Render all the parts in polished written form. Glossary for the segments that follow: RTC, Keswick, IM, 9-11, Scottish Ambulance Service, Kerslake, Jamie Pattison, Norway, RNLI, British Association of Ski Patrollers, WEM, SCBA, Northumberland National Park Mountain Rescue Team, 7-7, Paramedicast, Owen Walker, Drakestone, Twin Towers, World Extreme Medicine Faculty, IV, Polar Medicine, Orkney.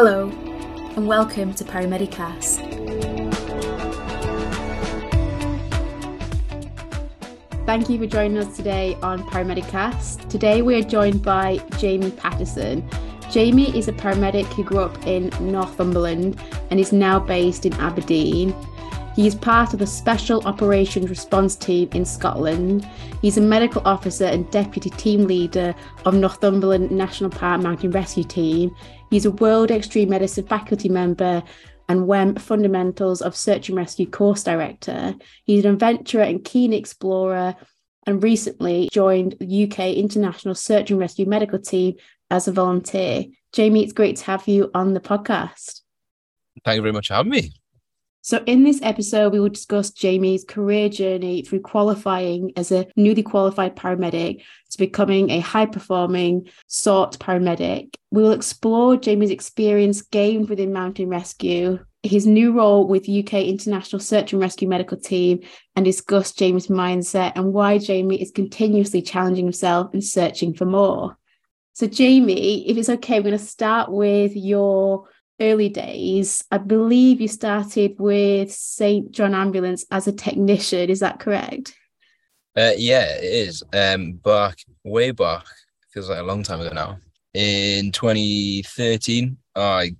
Hello and welcome to Paramedicast. Thank you for joining us today on Paramedicast. Today we are joined by Jamie Pattison. Jamie is a paramedic who grew up in Northumberland and is now based in Aberdeen. He is part of the Special Operations Response Team in Scotland. He's a medical officer and deputy team leader of Northumberland National Park Mountain Rescue Team. He's a World Extreme Medicine Faculty member and WEM Fundamentals of Search and Rescue course director. He's an adventurer and keen explorer and recently joined the UK International Search and Rescue medical team as a volunteer. Jamie, it's great to have you on the podcast. Thank you very much for having me. So in this episode, we will discuss Jamie's career journey through qualifying as a newly qualified paramedic to becoming a high-performing, sought paramedic. We will explore Jamie's experience gained within mountain rescue, his new role with UK International Search and Rescue medical team, and discuss Jamie's mindset and why Jamie is continuously challenging himself and searching for more. So Jamie, if it's okay, we're going to start with your early days. I believe you started with St. John Ambulance as a technician. Is that correct? Yeah, it is. Way back, feels like a long time ago now. In 2013, I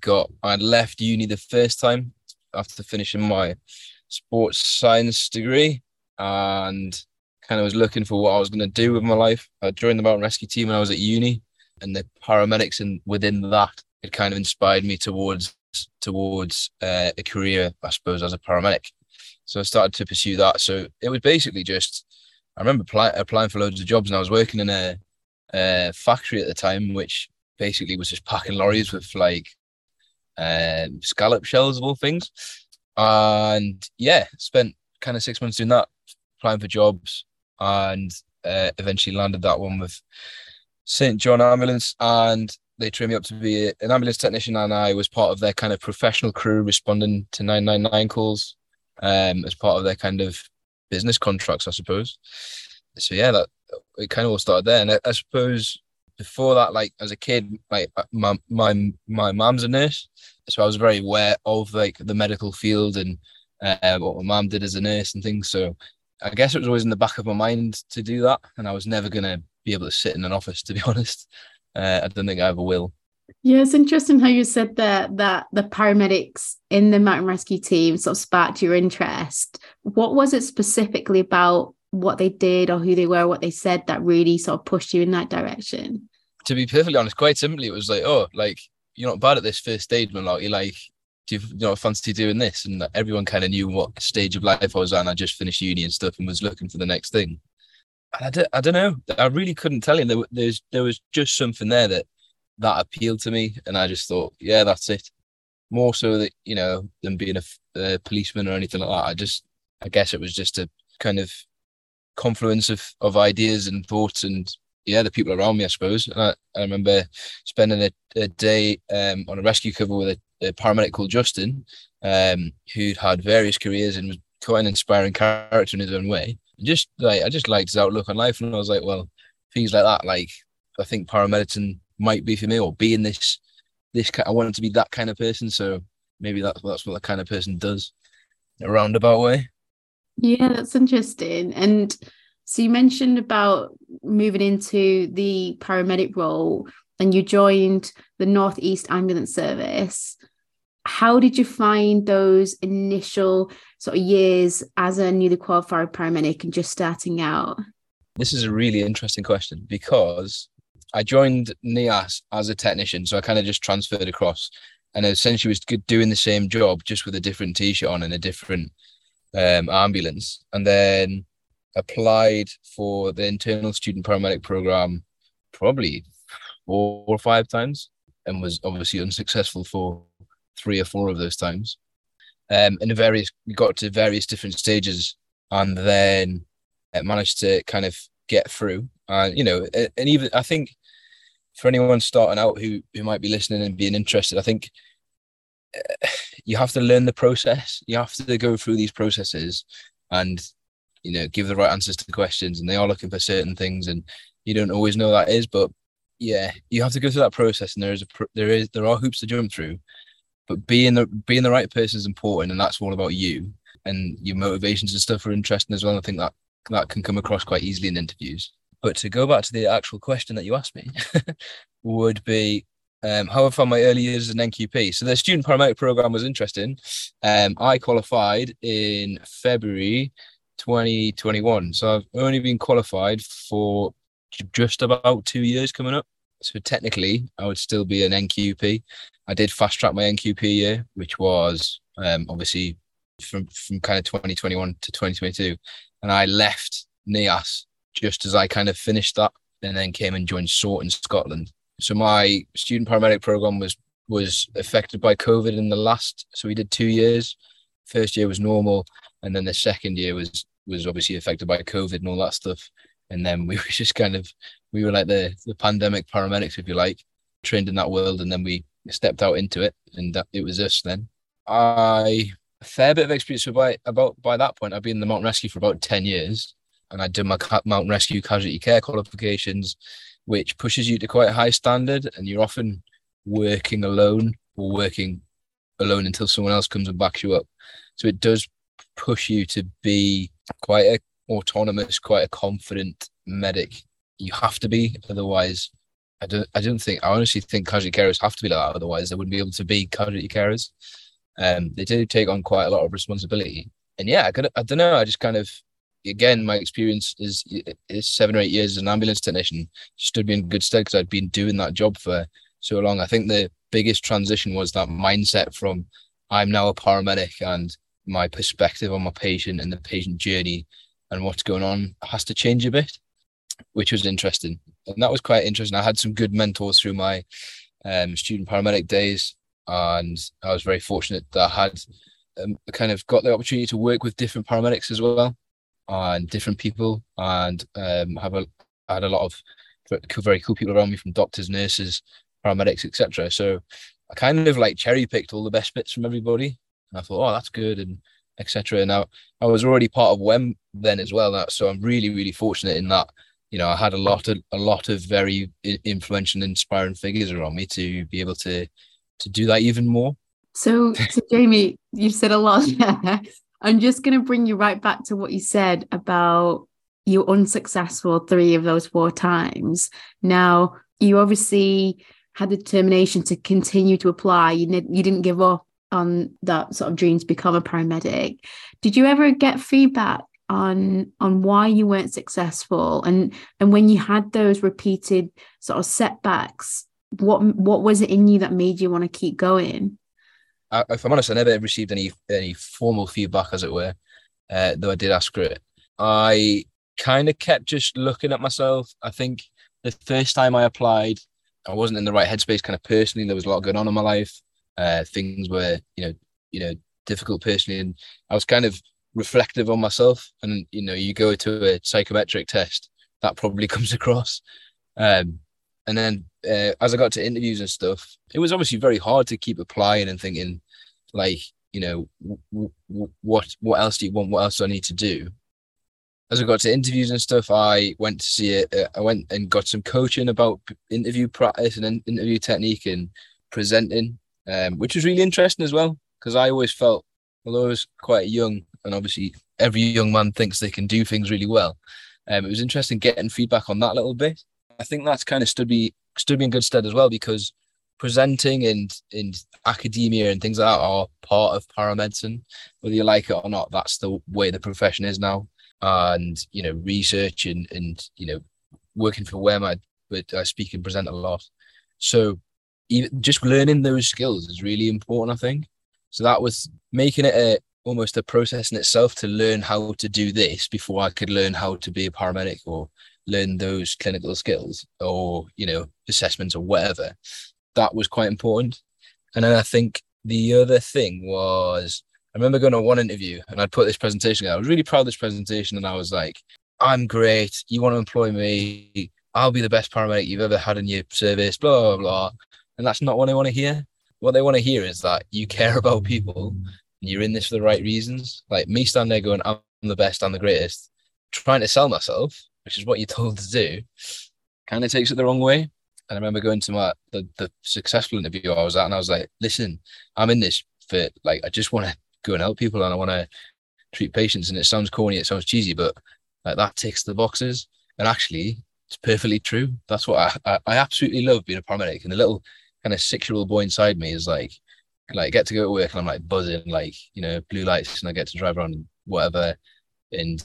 left uni the first time after finishing my sports science degree and kind of was looking for what I was going to do with my life. I joined the mountain rescue team when I was at uni, and the paramedics and within that, it kind of inspired me towards a career, I suppose, as a paramedic. So I started to pursue that. So it was basically just, I remember applying for loads of jobs, and I was working in a factory at the time, which basically was just packing lorries with scallop shells of all things. And yeah, spent kind of 6 months doing that, applying for jobs, and eventually landed that one with St. John Ambulance, and they trained me up to be an ambulance technician, and I was part of their kind of professional crew responding to 999 calls as part of their kind of business contracts, I suppose. So yeah, that it kind of all started there. And I suppose before that, like as a kid, like my mum's a nurse, so I was very aware of like the medical field and what my mum did as a nurse and things. So I guess it was always in the back of my mind to do that, and I was never going to be able to sit in an office, to be honest. I don't think I ever will. Yeah, it's interesting how you said that the paramedics in the mountain rescue team sort of sparked your interest. What was it specifically about what they did or who they were, what they said, that really sort of pushed you in that direction? To be perfectly honest, quite simply, it was like, oh, like, you're not bad at this first stage, man. Like, you're like, do you not fancy doing this? And everyone kind of knew what stage of life I was at. I just finished uni and stuff and was looking for the next thing. I don't know. I really couldn't tell you. There was just something there that appealed to me, and I just thought, yeah, that's it. More so that, you know, than being a policeman or anything like that. I guess it was just a kind of confluence of ideas and thoughts, and yeah, the people around me, I suppose. And I remember spending a day on a rescue cover with a paramedic called Justin, who'd had various careers and was quite an inspiring character in his own way. Just like, I just liked his outlook on life, and I was like, well, things like that, like, I think paramedicine might be for me, or being this I wanted to be that kind of person, so maybe that's what that kind of person does in a roundabout way. Yeah, that's interesting. And so you mentioned about moving into the paramedic role, and you joined the Northeast Ambulance Service. How did you find those initial sort of years as a newly qualified paramedic and just starting out? This is a really interesting question, because I joined NIAS as a technician, so I kind of just transferred across, and I essentially was doing the same job, just with a different t-shirt on and a different ambulance. And then applied for the internal student paramedic program probably 4 or 5 times, and was obviously unsuccessful for 3 or 4 of those times. And we got to various different stages, and then managed to kind of get through. And, you know, and even I think for anyone starting out who might be listening and being interested, I think you have to learn the process. You have to go through these processes and, you know, give the right answers to the questions, and they are looking for certain things, and you don't always know what that is, but yeah, you have to go through that process, and there are hoops to jump through. But being the right person is important, and that's all about you, and your motivations and stuff are interesting as well. And I think that can come across quite easily in interviews. But to go back to the actual question that you asked me would be, how I found my early years as an NQP. So the student paramedic program was interesting. I qualified in February 2021. So I've only been qualified for just about 2 years coming up. So technically, I would still be an NQP. I did fast track my NQP year, which was obviously from kind of 2021 to 2022. And I left NEAS just as I kind of finished that, and then came and joined SORT in Scotland. So my student paramedic program was affected by COVID in the last, so we did 2 years. First year was normal, and then the second year was obviously affected by COVID and all that stuff. And then we were just kind of, we were like the pandemic paramedics, if you like, trained in that world, and then we stepped out into it, and that, it was us then. A fair bit of experience. So by that point, I'd been in the mountain rescue for about 10 years, and I'd done my mountain rescue casualty care qualifications, which pushes you to quite a high standard, and you're often working alone or working alone until someone else comes and backs you up. So it does push you to be quite a autonomous, quite a confident medic. You have to be, otherwise I honestly think casualty carers have to be like that, otherwise they wouldn't be able to be casualty carers. They do take on quite a lot of responsibility. And yeah, I don't know, I just kind of, again, my experience is 7 or 8 years as an ambulance technician stood me in good stead because I'd been doing that job for so long. I think the biggest transition was that mindset from I'm now a paramedic, and my perspective on my patient and the patient journey and what's going on has to change a bit, which was interesting. And that was quite interesting. I had some good mentors through my student paramedic days, and I was very fortunate that I had kind of got the opportunity to work with different paramedics as well, and different people, and I had a lot of very cool people around me, from doctors, nurses, paramedics, etc. So I kind of like cherry picked all the best bits from everybody, and I thought, oh, that's good, and etc. Now I was already part of WEM then as well, so I'm really, really fortunate in that, you know, I had a lot of very influential and inspiring figures around me to be able to do that even more. So Jamie, you've said a lot there. I'm just going to bring you right back to what you said about you unsuccessful 3 of those 4 times. Now, you obviously had the determination to continue to apply. You didn't give up on that sort of dream to become a paramedic. Did you ever get feedback on why you weren't successful? And when you had those repeated sort of setbacks, what was it in you that made you want to keep going? If I'm honest, I never received any formal feedback, as it were, though I did ask for it. I kind of kept just looking at myself. I think the first time I applied, I wasn't in the right headspace kind of personally. There was a lot going on in my life. Things were, you know, difficult personally. And I was kind of reflective on myself. And, you know, you go to a psychometric test, that probably comes across. And then as I got to interviews and stuff, it was obviously very hard to keep applying and thinking, like, you know, what else do you want? What else do I need to do? As I got to interviews and stuff, I went to see it. I went and got some coaching about interview practice and interview technique and presenting, which was really interesting as well, because I always felt, although I was quite young, and obviously every young man thinks they can do things really well, it was interesting getting feedback on that little bit. I think that's kind of stood me in good stead as well, because presenting and academia and things like that are part of paramedicine, whether you like it or not. That's the way the profession is now. And, you know, research and you know, working for WEM, I speak and present a lot. So even just learning those skills is really important, I think. So that was making it almost a process in itself to learn how to do this before I could learn how to be a paramedic or learn those clinical skills or, you know, assessments or whatever. That was quite important. And then I think the other thing was, I remember going on one interview and I'd put this presentation out. I was really proud of this presentation, and I was like, I'm great, you want to employ me, I'll be the best paramedic you've ever had in your service, blah, blah, blah. And that's not what they want to hear. What they want to hear is that you care about people and you're in this for the right reasons. Like me standing there going, I'm the best, I'm the greatest, trying to sell myself, which is what you're told to do, kind of takes it the wrong way. I remember going to my the successful interview I was at, and I was like, listen, I'm in this for, like, I just want to go and help people and I want to treat patients, and it sounds corny, it sounds cheesy, but like that ticks the boxes. And actually it's perfectly true. That's what I absolutely love being a paramedic. And the little kind of 6-year-old boy inside me is like get to go to work and I'm like buzzing, like, you know, blue lights, and I get to drive around and whatever and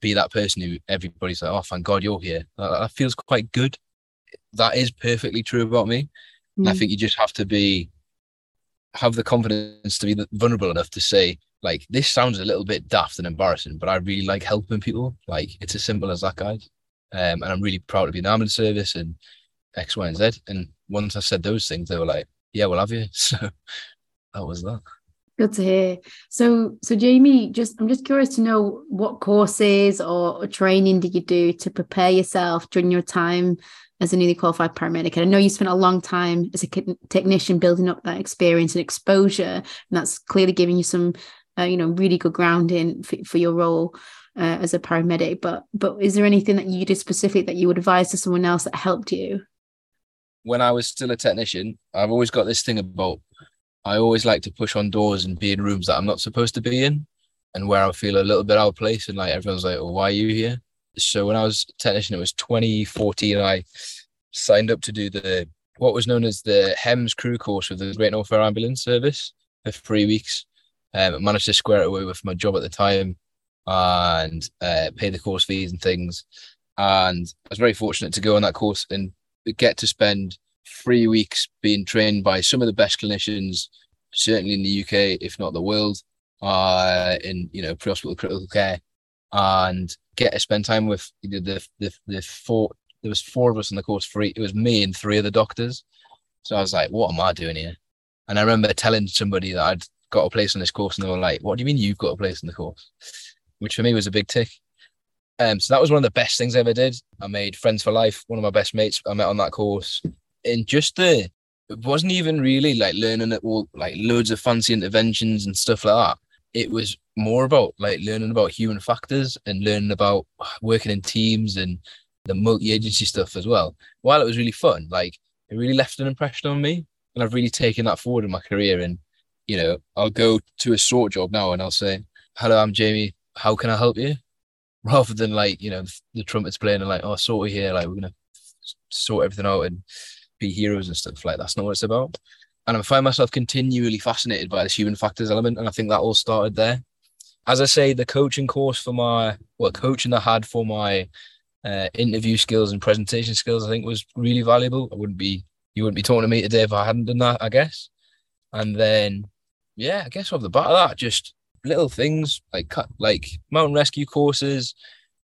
be that person who everybody's like, oh, thank God you're here. That feels quite good. That is perfectly true about me. Mm. I think you just have to have the confidence to be vulnerable enough to say, like, this sounds a little bit daft and embarrassing, but I really like helping people. Like, it's as simple as that, guys. And I'm really proud to be in the ambulance service and X, Y, and Z. And once I said those things, they were like, yeah, we'll have you. So that was that. Good to hear. So Jamie, I'm just curious to know what courses or training did you do to prepare yourself during your time as a newly qualified paramedic? And I know you spent a long time as a technician building up that experience and exposure, and that's clearly giving you some, really good grounding for your role as a paramedic. But is there anything that you did specifically that you would advise to someone else that helped you? When I was still a technician, I've always got this thing about, I always like to push on doors and be in rooms that I'm not supposed to be in and where I feel a little bit out of place. And like, everyone's like, oh, why are you here? So when I was a technician, it was 2014. I signed up to do what was known as the HEMS crew course with the Great North Air Ambulance Service for 3 weeks. I managed to square it away with my job at the time and pay the course fees and things. And I was very fortunate to go on that course and get to spend 3 weeks being trained by some of the best clinicians, certainly in the UK, if not the world, in pre-hospital critical care, and get to spend time with the four. There was four of us in the course. It was me and three other doctors. So I was like, what am I doing here? And I remember telling somebody that I'd got a place on this course, and they were like, what do you mean you've got a place in the course? Which for me was a big tick. So that was one of the best things I ever did. I made friends for life. One of my best mates I met on that course. And it wasn't even really like learning at all, like loads of fancy interventions and stuff like that. It was more about like learning about human factors and learning about working in teams and the multi-agency stuff as well. While it was really fun, like it really left an impression on me, and I've really taken that forward in my career. And, I'll go to a sort job now and I'll say, hello, I'm Jamie. How can I help you? Rather than like, the trumpets playing and like, oh, sort of here. Like, we're going to sort everything out and be heroes and stuff. Like, that's not what it's about. And I find myself continually fascinated by this human factors element. And I think that all started there. As I say, the coaching course coaching I had for my interview skills and presentation skills, I think was really valuable. You wouldn't be talking to me today if I hadn't done that, I guess. And then, yeah, I guess off the bat of that, just little things like mountain rescue courses,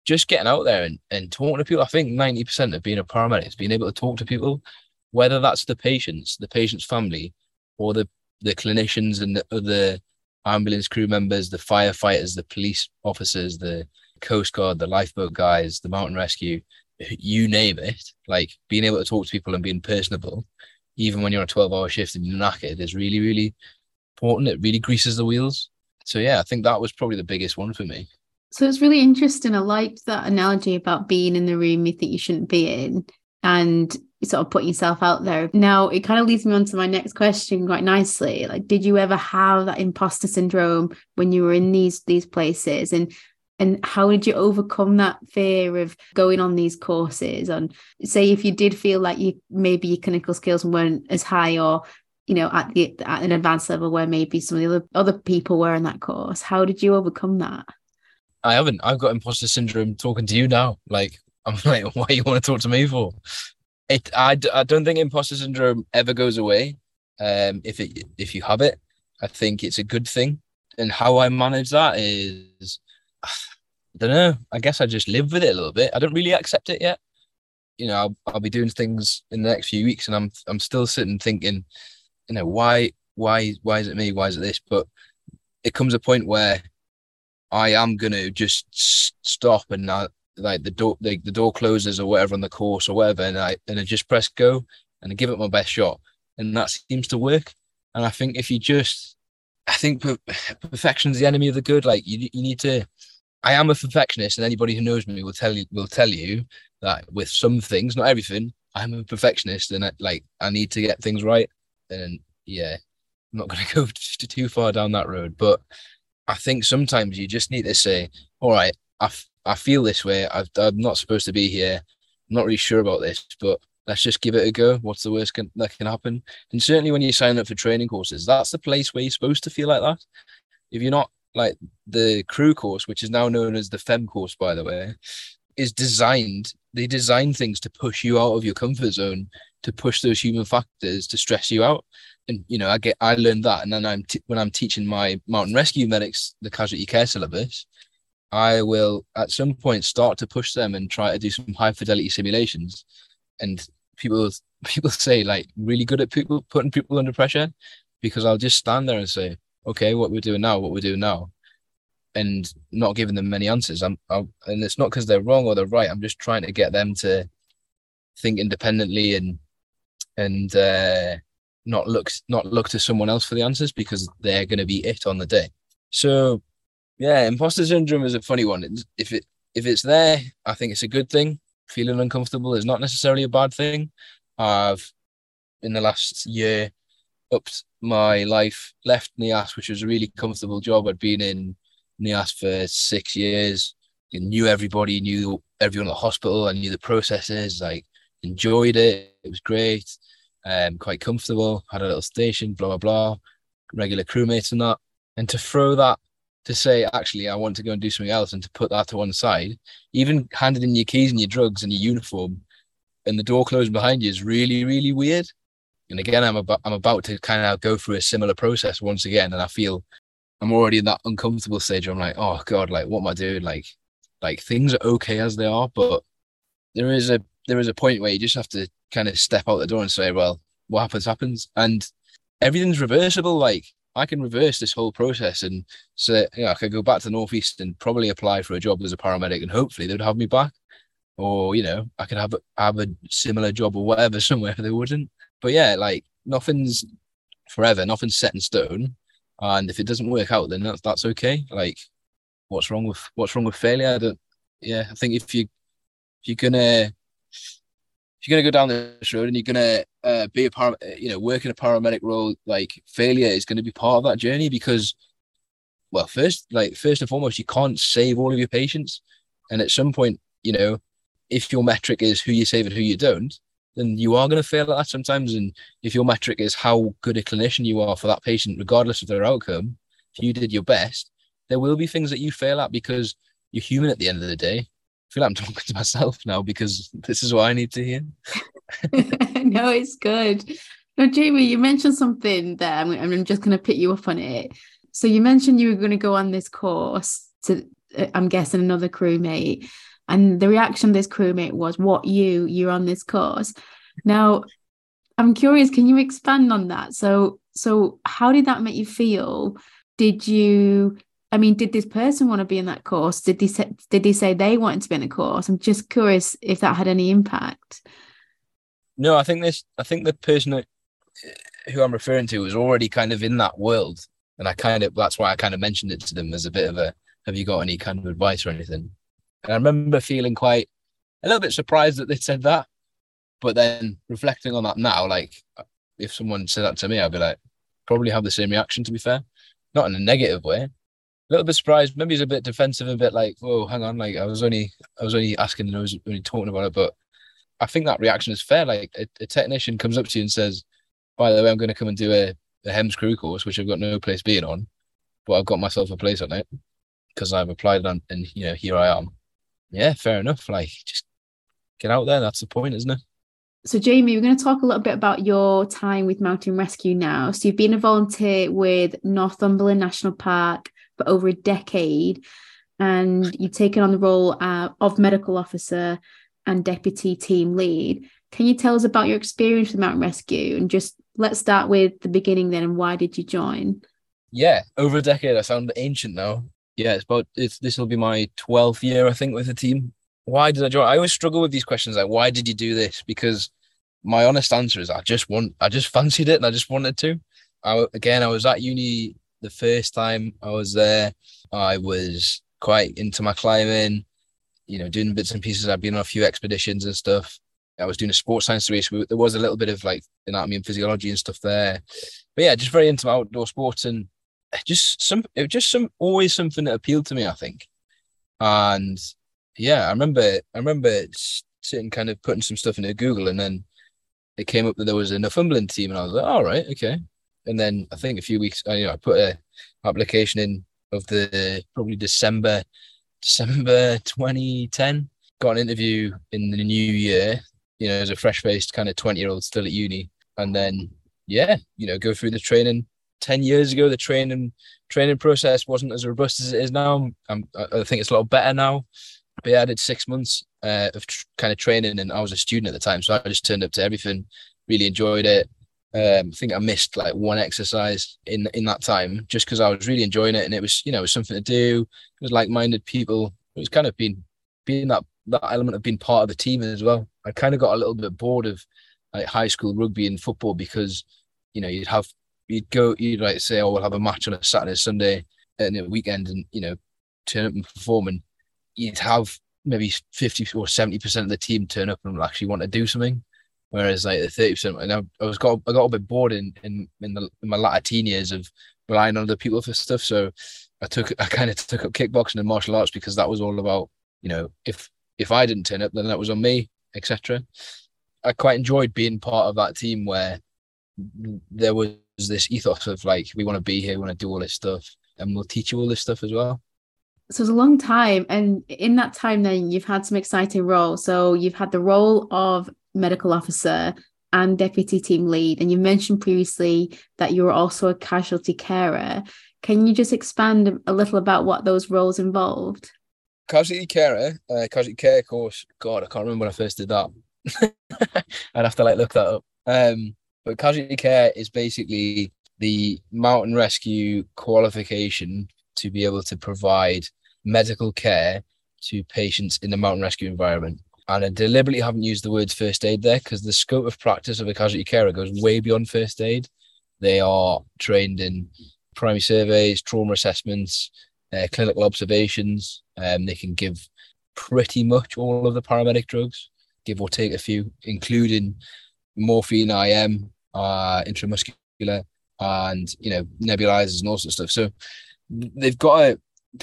just getting out there and talking to people. I think 90% of being a paramedic is being able to talk to people, whether that's the patient's family, or the clinicians and the other ambulance crew members, the firefighters, the police officers, the Coast Guard, the lifeboat guys, the mountain rescue, you name it. Like, being able to talk to people and being personable, even when you're on a 12-hour shift and you're knackered, is really, really important. It really greases the wheels. So yeah, I think that was probably the biggest one for me. So it's really interesting. I liked that analogy about being in the room you think you shouldn't be in and sort of putting yourself out there. Now, it kind of leads me on to my next question quite nicely. Like, did you ever have that imposter syndrome when you were in these places? And how did you overcome that fear of going on these courses? And say if you did feel like maybe your clinical skills weren't as high, or, at an advanced level where maybe some of the other people were in that course, how did you overcome that? I haven't. I've got imposter syndrome talking to you now. Like, I'm like, why you want to talk to me for? I don't think imposter syndrome ever goes away. If you have it, I think it's a good thing. And how I manage that is, I don't know. I guess I just live with it a little bit. I don't really accept it yet. I'll be doing things in the next few weeks, and I'm still sitting thinking, why is it me? Why is it this? But it comes a point where I am going to just stop and not, like the door closes or whatever on the course or whatever, and I just press go and I give it my best shot, and that seems to work. And I think perfection is the enemy of the good. Like, you need to. I am a perfectionist, and anybody who knows me will tell you that with some things, not everything, I'm a perfectionist and I need to get things right. And yeah, I'm not going to go too far down that road. But I think sometimes you just need to say, all right, I feel this way. I'm not supposed to be here. I'm not really sure about this, but let's just give it a go. What's the worst that can happen? And certainly when you sign up for training courses, that's the place where you're supposed to feel like that. If you're not, like the crew course, which is now known as the FEM course, by the way, is designed, they design things to push you out of your comfort zone, to push those human factors, to stress you out. And, you know, I learned that. And then when I'm teaching my mountain rescue medics, the casualty care syllabus, I will at some point start to push them and try to do some high fidelity simulations. And people say, like, really good at people putting people under pressure, because I'll just stand there and say, okay, what we're doing now, and not giving them many answers. And it's not because they're wrong or they're right. I'm just trying to get them to think independently and not look to someone else for the answers, because they're going to be it on the day. So yeah, imposter syndrome is a funny one. If it's there, I think it's a good thing. Feeling uncomfortable is not necessarily a bad thing. I've, in the last year, upped my life, left NIAS, which was a really comfortable job. I'd been in NIAS for 6 years, I knew everybody, knew everyone at the hospital, I knew the processes, enjoyed it. It was great, quite comfortable, had a little station, blah, blah, blah, regular crewmates and that. And to throw that, to say, actually, I want to go and do something else, and to put that to one side, even handing in your keys and your drugs and your uniform and the door closing behind you is really, really weird. And again, I'm about to kind of go through a similar process once again, and I feel I'm already in that uncomfortable stage where I'm like, oh God, what am I doing? Like things are okay as they are, but there is a point where you just have to kind of step out the door and say, well, what happens, happens. And everything's reversible. Like, I can reverse this whole process, and say, you know, I could go back to the Northeast and probably apply for a job as a paramedic, and hopefully they'd have me back. Or, you know, I could have a similar job or whatever somewhere they wouldn't. But yeah, nothing's forever, nothing's set in stone. And if it doesn't work out, then that's okay. What's wrong with failure? I think if you're gonna go down this road and you're gonna be a paramedic, you know, work in a paramedic role, failure is going to be part of that journey, because, well, first and foremost, you can't save all of your patients. And at some point, you know, if your metric is who you save and who you don't, then you are going to fail at that sometimes. And if your metric is how good a clinician you are for that patient, regardless of their outcome, if you did your best, there will be things that you fail at, because you're human at the end of the day. I feel like I'm talking to myself now, because this is what I need to hear. No, it's good. Now, Jamie, you mentioned something there. I'm just going to pick you up on it. So you mentioned you were going to go on this course to, I'm guessing, another crewmate. And the reaction of this crewmate was, what, you're on this course? Now, I'm curious, can you expand on that? So how did that make you feel? Did this person want to be in that course? Did they say they wanted to be in a course? I'm just curious if that had any impact. No, I think the person who I'm referring to was already kind of in that world. And that's why I kind of mentioned it to them as a bit of a, have you got any kind of advice or anything? And I remember feeling quite a little bit surprised that they said that. But then reflecting on that now, if someone said that to me, I'd be like, probably have the same reaction, to be fair. Not in a negative way. A little bit surprised. Maybe it's a bit defensive, a bit like, whoa, hang on. I was only asking and I was only talking about it. But I think that reaction is fair. A technician comes up to you and says, by the way, I'm going to come and do a HEMS crew course, which I've got no place being on, but I've got myself a place on it because I've applied and you know, here I am. Yeah, fair enough. Just get out there. That's the point, isn't it? So, Jamie, we're going to talk a little bit about your time with Mountain Rescue now. So you've been a volunteer with Northumberland National Park for over a decade, and you've taken on the role of medical officer and deputy team lead. Can you tell us about your experience with Mountain Rescue? And just let's start with the beginning then, and why did you join? Yeah, over a decade. I sound ancient now. Yeah, this will be my 12th year, I think, with the team. Why did I join? I always struggle with these questions, why did you do this? Because my honest answer is I just fancied it and I just wanted to. I was at uni the first time I was there. I was quite into my climbing, you know, doing bits and pieces. I've been on a few expeditions and stuff. I was doing a sports science degree, so there was a little bit of like anatomy and physiology and stuff there. But yeah, just very into outdoor sports, and always something that appealed to me, I think. And yeah, I remember sitting kind of putting some stuff into Google, and then it came up that there was a Northumberland team, and I was like, all right, okay. And then I think a few weeks, I put an application in of the probably December 2010. Got an interview in the new year, as a fresh-faced kind of 20-year-old still at uni. And then, go through the training. 10 years ago, the training process wasn't as robust as it is now. I think it's a lot better now. But yeah, I did 6 months of kind of training, and I was a student at the time, so I just turned up to everything, really enjoyed it. I think I missed like one exercise in that time just because I was really enjoying it, and it was, it was something to do. It was like-minded people. It was kind of being that element of being part of the team as well. I kind of got a little bit bored of like high school rugby and football because, you'd like say, oh, we'll have a match on a Saturday, Sunday and a weekend, and, turn up and perform, and you'd have maybe 50 or 70% of the team turn up and actually want to do something. Whereas like the 30%, and I got a bit bored in my latter teen years of relying on other people for stuff. So I kind of took up kickboxing and martial arts because that was all about, if I didn't turn up, then that was on me, etc. I quite enjoyed being part of that team where there was this ethos of like, we want to be here, we want to do all this stuff, and we'll teach you all this stuff as well. So it's a long time, and in that time then you've had some exciting roles. So you've had the role of medical officer and deputy team lead, and you mentioned previously that you were also a casualty carer. Can you just expand a little about what those roles involved? Casualty care course. God, I can't remember when I first did that. I'd have to look that up. But casualty care is basically the mountain rescue qualification to be able to provide medical care to patients in the mountain rescue environment. And I deliberately haven't used the words first aid there because the scope of practice of a casualty carer goes way beyond first aid. They are trained in primary surveys, trauma assessments, clinical observations. They can give pretty much all of the paramedic drugs, give or take a few, including morphine, IM, intramuscular, and nebulizers and all sorts of stuff. So they've got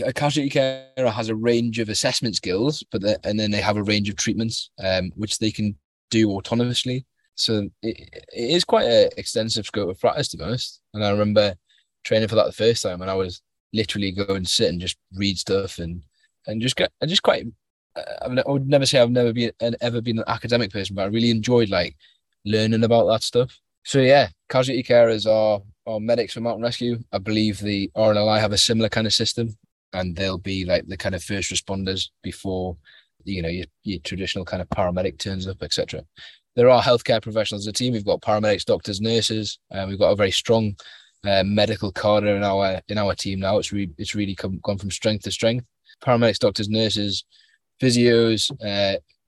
a casualty carer has a range of assessment skills, and then they have a range of treatments which they can do autonomously. So it is quite an extensive scope of practice, to be honest. And I remember training for that the first time, and I was literally go and sit and just read stuff and just get, I just quite, I would never say I've never been ever been an academic person, but I really enjoyed learning about that stuff. So yeah, casualty carers are medics for mountain rescue. I believe the RNLI have a similar kind of system, and they'll be the kind of first responders before your traditional kind of paramedic turns up, etc. There are healthcare professionals in the team. We've got paramedics, doctors, nurses, and we've got a very strong medical cadre in our team now. It's really gone from strength to strength. Paramedics, doctors, nurses, physios,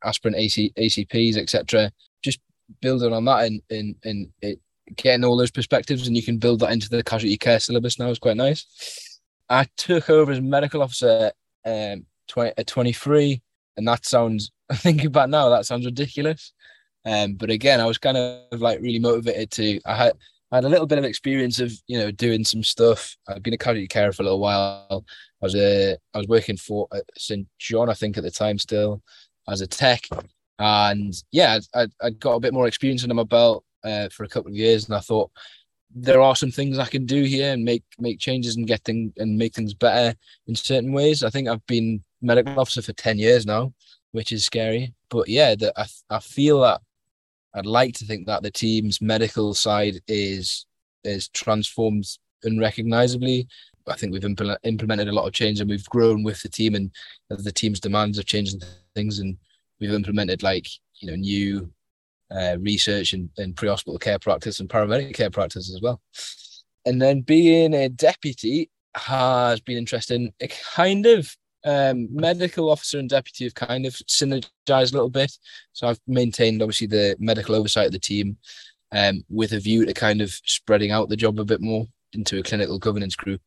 aspirant ACPs, etc. Just building on that and it, getting all those perspectives, and you can build that into the casualty care syllabus now. Is quite nice. I took over as medical officer at 23, and I think about now that sounds ridiculous, but again I was kind of really motivated to. I had a little bit of experience of, doing some stuff. I'd been a casualty carer for a little while. I was working for St. John, I think, at the time still as a tech. And yeah, I got a bit more experience under my belt for a couple of years. And I thought there are some things I can do here and make changes and make things better in certain ways. I think I've been medical officer for 10 years now, which is scary. But yeah, I feel that I'd like to think that the team's medical side is transformed unrecognizably. I think we've implemented a lot of change, and we've grown with the team, and the team's demands have changed things. And we've implemented new research and pre-hospital care practice and paramedic care practice as well. And then being a deputy has been interesting. It kind of medical officer and deputy have kind of synergized a little bit. So I've maintained obviously the medical oversight of the team with a view to kind of spreading out the job a bit more into a clinical governance group,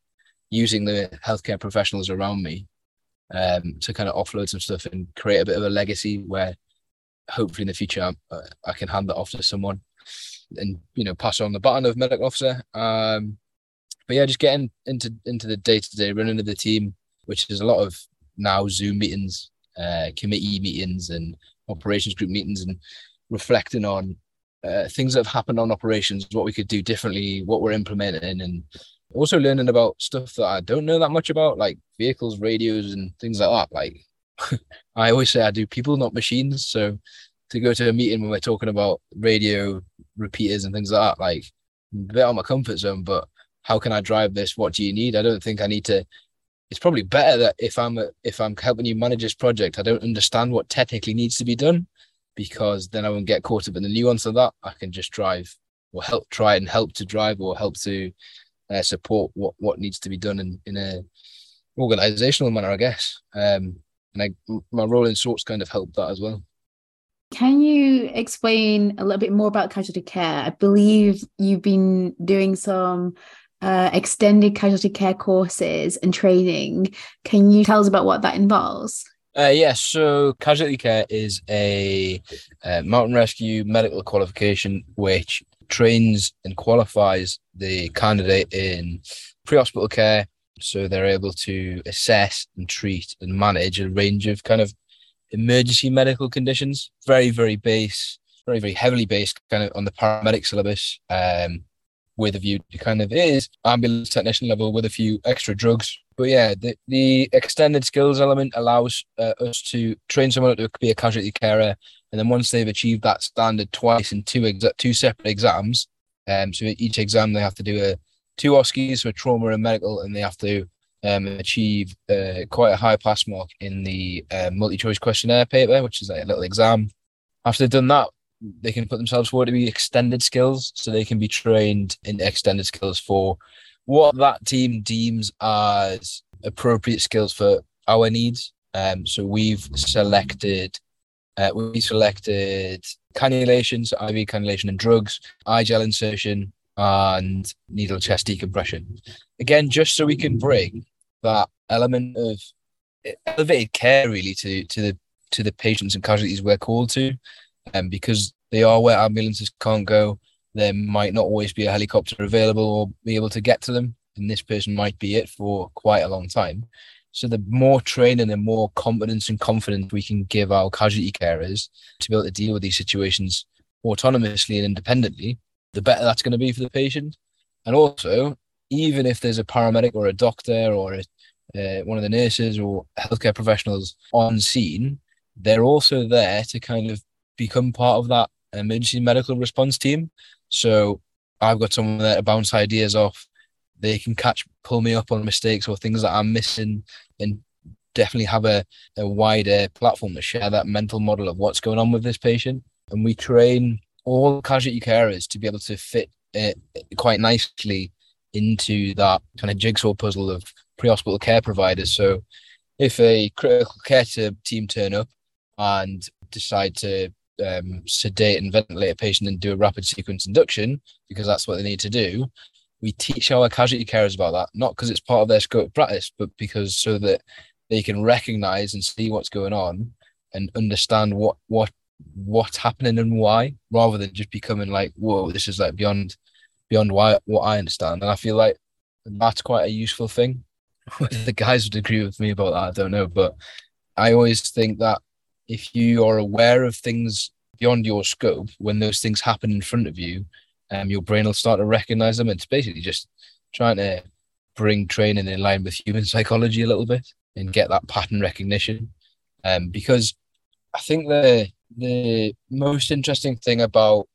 using the healthcare professionals around me to kind of offload some stuff and create a bit of a legacy where hopefully in the future I can hand that off to someone and, you know, pass on the baton of medical officer. But yeah, just getting into the day-to-day running of the team, which is a lot of now Zoom meetings, committee meetings and operations group meetings, and reflecting on things that have happened on operations, what we could do differently, what we're implementing, and also learning about stuff that I don't know that much about, like vehicles, radios and things like that. Like I always say I do people, not machines. So to go to a meeting when we're talking about radio repeaters and things like that, like I'm a bit out of my comfort zone, but how can I drive this? What do you need? I don't think I need to. It's probably better that if I'm helping you manage this project, I don't understand what technically needs to be done, because then I won't get caught up in the nuance of that. I can just drive or help try and help to drive or help to support what needs to be done in a organizational manner, I guess. My role in sorts kind of helped that as well. Can you explain a little bit more about casualty care? I believe you've been doing some extended casualty care courses and training. Can you tell us about what that involves? Yeah, so casualty care is a mountain rescue medical qualification which trains and qualifies the candidate in pre-hospital care, so they're able to assess and treat and manage a range of kind of emergency medical conditions. Very, very heavily based kind of on the paramedic syllabus, with a view to kind of it is ambulance technician level with a few extra drugs. But yeah, the extended skills element allows us to train someone to be a casualty carer, and then once they've achieved that standard twice in two separate exams, so each exam they have to do two OSCEs for trauma and medical, and they have to achieve quite a high pass mark in the multi-choice questionnaire paper, which is like a little exam. After they've done that, they can put themselves forward to be extended skills, so they can be trained in extended skills for what that team deems as appropriate skills for our needs. So we've selected cannulations, so IV cannulation and drugs, eye gel insertion, and needle chest decompression. Again, just so we can bring that element of elevated care really to the patients and casualties we're called to, because they are where ambulances can't go. There might not always be a helicopter available or be able to get to them, and this person might be it for quite a long time. So the more training and more competence and confidence we can give our casualty carers to be able to deal with these situations autonomously and independently, the better that's going to be for the patient. And also, even if there's a paramedic or a doctor or one of the nurses or healthcare professionals on scene, they're also there to kind of become part of that emergency medical response team. So I've got someone there to bounce ideas off. They can pull me up on mistakes or things that I'm missing, and definitely have a wider platform to share that mental model of what's going on with this patient. And we train all casualty carers to be able to fit quite nicely into that kind of jigsaw puzzle of pre-hospital care providers. So if a critical care team turn up and decide to sedate and ventilate a patient and do a rapid sequence induction, because that's what they need to do, we teach our casualty carers about that, not because it's part of their scope of practice, but because so that they can recognise and see what's going on and understand what's happening and why, rather than just becoming like, whoa, this is like beyond what I understand. And I feel like that's quite a useful thing. Whether the guys would agree with me about that, I don't know. But I always think that if you are aware of things beyond your scope, when those things happen in front of you, your brain will start to recognize them. It's basically just trying to bring training in line with human psychology a little bit and get that pattern recognition. Because I think the most interesting thing about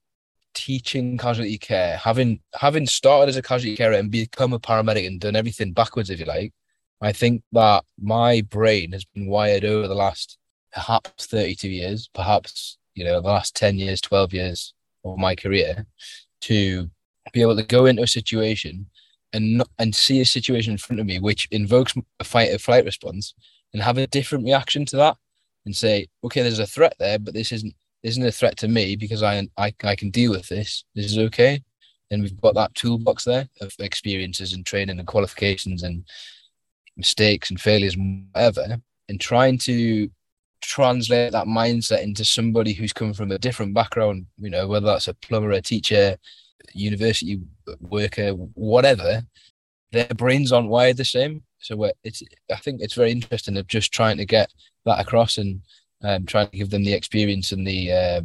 teaching casualty care, having started as a casualty carer and become a paramedic and done everything backwards, if you like, I think that my brain has been wired over the last perhaps 32 years, perhaps, you know, the last 10 years, 12 years of my career, to be able to go into a situation and see a situation in front of me which invokes a fight or flight response and have a different reaction to that and say, okay, there's a threat there, but this isn't a threat to me because I can deal with this. This is okay. And we've got that toolbox there of experiences and training and qualifications and mistakes and failures and whatever, and trying to translate that mindset into somebody who's come from a different background, you know, whether that's a plumber, a teacher, university worker, whatever, their brains aren't wired the same. So I think it's very interesting of just trying to get that across and trying to give them the experience and the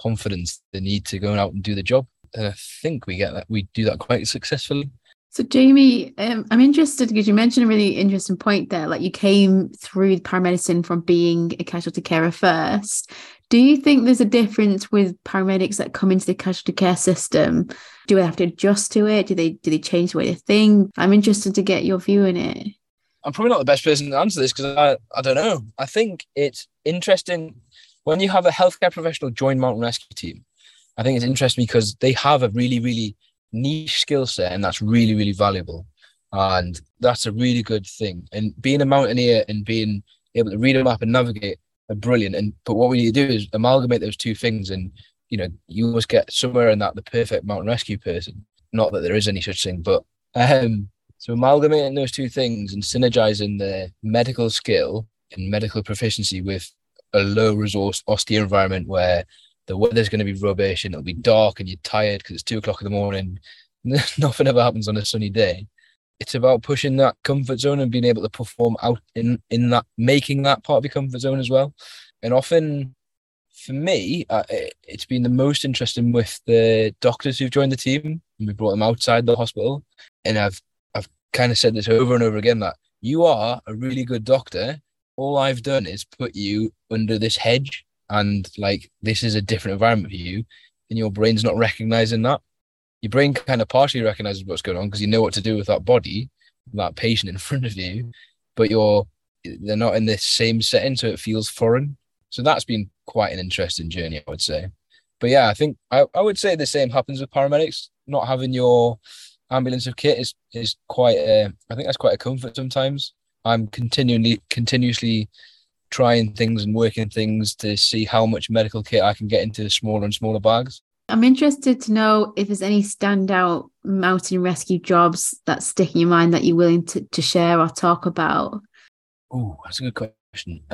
confidence they need to go out and do the job. And I think we do that quite successfully. So Jamie, I'm interested because you mentioned a really interesting point there, like you came through paramedicine from being a casualty carer first. Do you think there's a difference with paramedics that come into the casualty care system? Do they have to adjust to it? Do they change the way they think? I'm interested to get your view on it. I'm probably not the best person to answer this because I don't know. I think it's interesting when you have a healthcare professional join mountain rescue team. I think it's interesting because they have a really, really niche skill set and that's really, really valuable. And that's a really good thing. And being a mountaineer and being able to read a map and navigate are brilliant, but what we need to do is amalgamate those two things, and you know, you almost get somewhere in that the perfect mountain rescue person. Not that there is any such thing, but so amalgamating those two things and synergizing the medical skill and medical proficiency with a low resource, austere environment where the weather's going to be rubbish and it'll be dark and you're tired because it's 2:00 in the morning. Nothing ever happens on a sunny day. It's about pushing that comfort zone and being able to perform out in that, making that part of your comfort zone as well. And often, for me, it's been the most interesting with the doctors who've joined the team, and we brought them outside the hospital. And I've kind of said this over and over again, that you are a really good doctor. All I've done is put you under this hedge, and like, this is a different environment for you, and your brain's not recognizing that. Your brain kind of partially recognizes what's going on because you know what to do with that body, that patient in front of you, but they're not in this same setting, so it feels foreign. So that's been quite an interesting journey, I would say. But yeah, I think I would say the same happens with paramedics. Not having your ambulance of kit is quite I think that's quite a comfort sometimes. I'm continuously trying things and working things to see how much medical kit I can get into smaller and smaller bags. I'm interested to know if there's any standout mountain rescue jobs that stick in your mind that you're willing to share or talk about. Oh, that's a good question.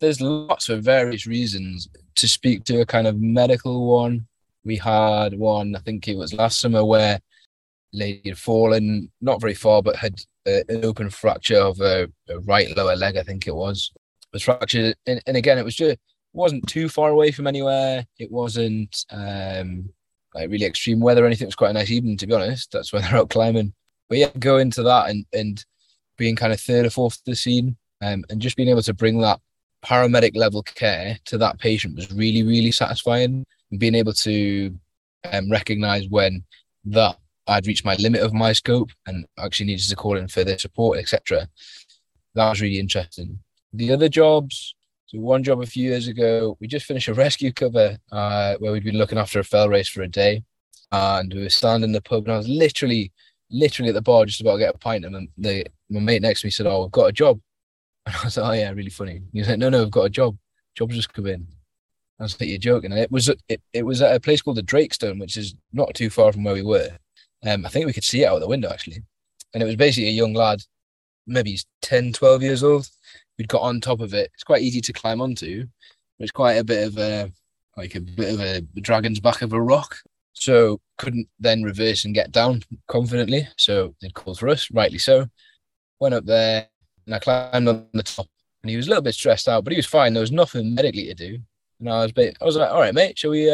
There's lots for various reasons. To speak to a kind of medical one, we had one, I think it was last summer, where a lady had fallen not very far, but had an open fracture of a right lower leg, I think it was. It was fractured, and again, it was just... wasn't too far away from anywhere. It wasn't like really extreme weather or anything. It was quite a nice evening, to be honest. That's when they're out climbing. But yeah, go into that and being kind of third or fourth to the scene, and just being able to bring that paramedic level care to that patient was really, really satisfying. And being able to recognize when that I'd reached my limit of my scope and actually needed to call in further support, etc. That was really interesting. The other jobs... one job a few years ago, we just finished a rescue cover where we'd been looking after a fell race for a day, and we were standing in the pub, and I was literally at the bar just about to get a pint, and my mate next to me said, "Oh, we've got a job." And I was like, "Oh yeah, really funny." And he was like, No, we've got a job. Jobs just come in." I was like, "You're joking." And it was at a place called the Drakestone, which is not too far from where we were. I think we could see it out the window actually. And it was basically a young lad, maybe he's 10, 12 years old. We'd got on top of it. It's quite easy to climb onto. It's quite a bit of a dragon's back of a rock. So couldn't then reverse and get down confidently. So they'd called for us, rightly so. Went up there and I climbed on the top. And he was a little bit stressed out, but he was fine. There was nothing medically to do. And I was like, "All right, mate, shall we?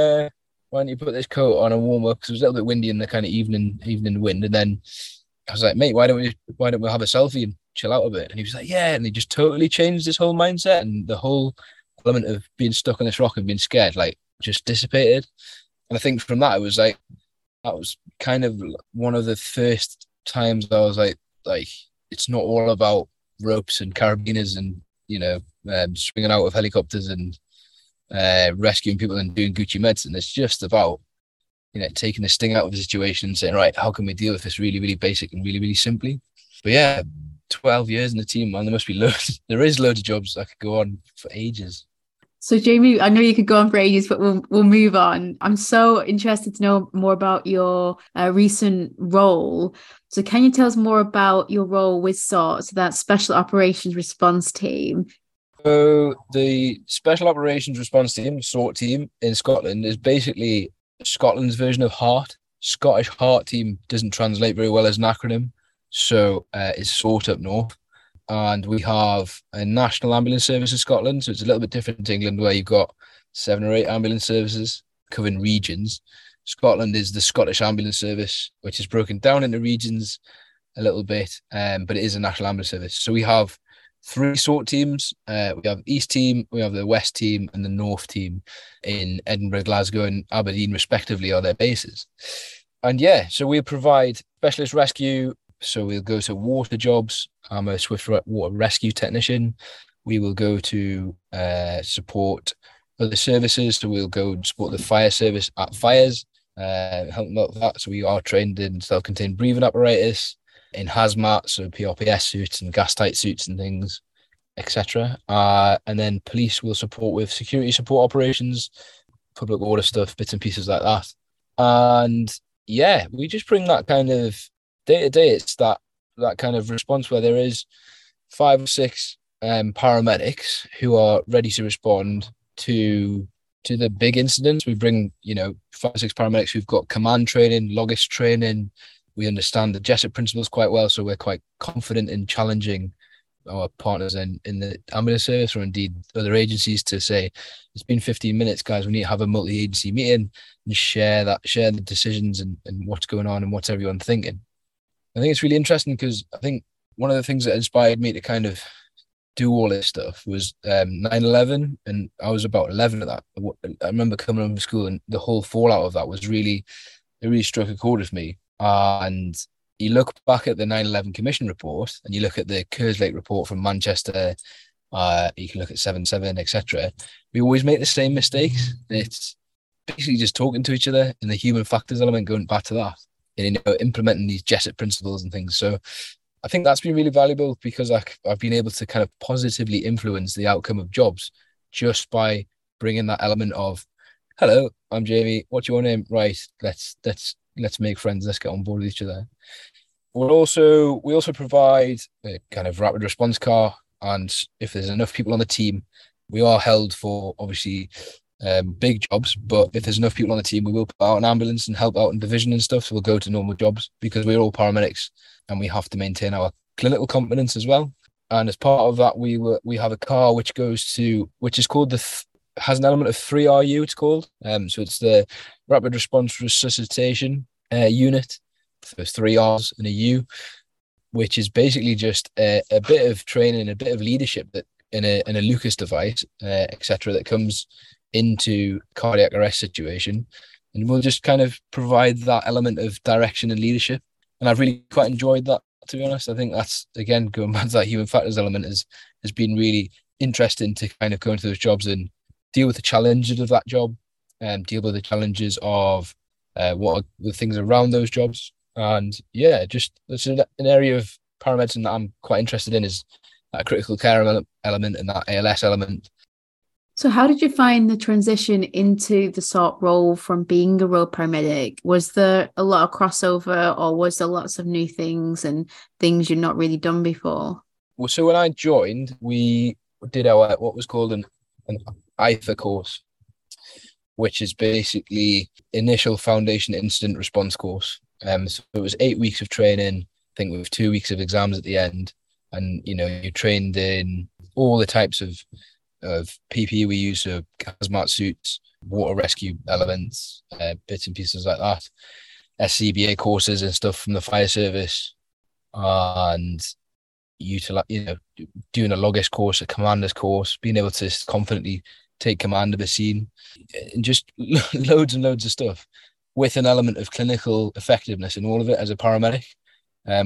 Why don't you put this coat on and warm up?" Because it was a little bit windy in the kind of evening wind. And then I was like, "Mate, why don't we have a selfie and chill out a bit?" And he was like, "Yeah," and he just totally changed his whole mindset, and the whole element of being stuck on this rock and being scared like just dissipated. And I think from that, it was like, that was kind of one of the first times I was like it's not all about ropes and carabiners and, you know, swinging out of helicopters and rescuing people and doing Gucci medicine. It's just about, you know, taking the sting out of the situation and saying, right, how can we deal with this really, really basic and really, really simply? But yeah, 12 years in the team, man, there must be loads. There is loads of jobs I could go on for ages. So Jamie, I know you could go on for ages, but we'll move on. I'm so interested to know more about your recent role. So can you tell us more about your role with SORT, so that Special Operations Response Team? So the Special Operations Response Team, SORT team in Scotland, is basically Scotland's version of HART. Scottish HART team doesn't translate very well as an acronym, so it's SORT up north. And we have a national ambulance service in Scotland, so it's a little bit different to England where you've got 7 or 8 ambulance services covering regions. Scotland is the Scottish Ambulance Service, which is broken down into regions a little bit, but it is a national ambulance service. So we have 3 SORT teams. We have East team, we have the West team and the North team in Edinburgh, Glasgow and Aberdeen respectively are their bases. And yeah, so we provide specialist rescue. So we'll go to water jobs. I'm a swift water rescue technician. We will go to support other services. So we'll go and support the fire service at fires, help them out with that. So we are trained in self-contained breathing apparatus, in hazmat, so PRPS suits and gas tight suits and things, etc. And then police will support with security support operations, public order stuff, bits and pieces like that. And yeah, we just bring that kind of day to day. It's that kind of response where there is 5 or 6 paramedics who are ready to respond to the big incidents. We bring, 5 or 6 paramedics who've got command training, logist training. We understand the Jessup principles quite well, so we're quite confident in challenging our partners in the ambulance service or indeed other agencies to say, it's been 15 minutes, guys, we need to have a multi-agency meeting and share the decisions and what's going on and what's everyone thinking. I think it's really interesting because I think one of the things that inspired me to kind of do all this stuff was 9-11, and I was about 11 at that. I remember coming home from school and the whole fallout of that was really struck a chord with me. And you look back at the 9-11 Commission report and you look at the Kerslake report from Manchester, you can look at 7-7, etc. We always make the same mistakes. It's basically just talking to each other and the human factors element going back to that and implementing these Jessup principles and things. So I think that's been really valuable because I've been able to kind of positively influence the outcome of jobs just by bringing that element of, hello, I'm Jamie, what's your name? Right, let's make friends, let's get on board with each other. We also provide a kind of rapid response car, and if there's enough people on the team, we are held for obviously big jobs, but if there's enough people on the team, we will put out an ambulance and help out in division and stuff, so we'll go to normal jobs because we're all paramedics and we have to maintain our clinical competence as well. And as part of that, we have a car which is called has an element of 3RU, it's called. So it's the Rapid Response Resuscitation Unit. So there's 3 R's and a U, which is basically just a bit of training, a bit of leadership that in a Lucas device, etc., that comes into cardiac arrest situation. And we'll just kind of provide that element of direction and leadership. And I've really quite enjoyed that, to be honest. I think that's, again, going back to that human factors element, has been really interesting to kind of go into those jobs and deal with the challenges of that job, deal with the challenges of what are the things around those jobs. And yeah, just it's an area of paramedicine that I'm quite interested in, is that critical care element and that ALS element. So how did you find the transition into the SORT role from being a road paramedic? Was there a lot of crossover, or was there lots of new things and things you'd not really done before? Well, so when I joined, we did our what was called an IFA course, which is basically initial foundation incident response course. So it was 8 weeks of training, I think, with 2 weeks of exams at the end. And, you trained in all the types of PPE we use, so hazmat suits, water rescue elements, bits and pieces like that, SCBA courses and stuff from the fire service, and doing a logist course, a commander's course, being able to confidently take command of a scene, and just loads and loads of stuff with an element of clinical effectiveness in all of it as a paramedic,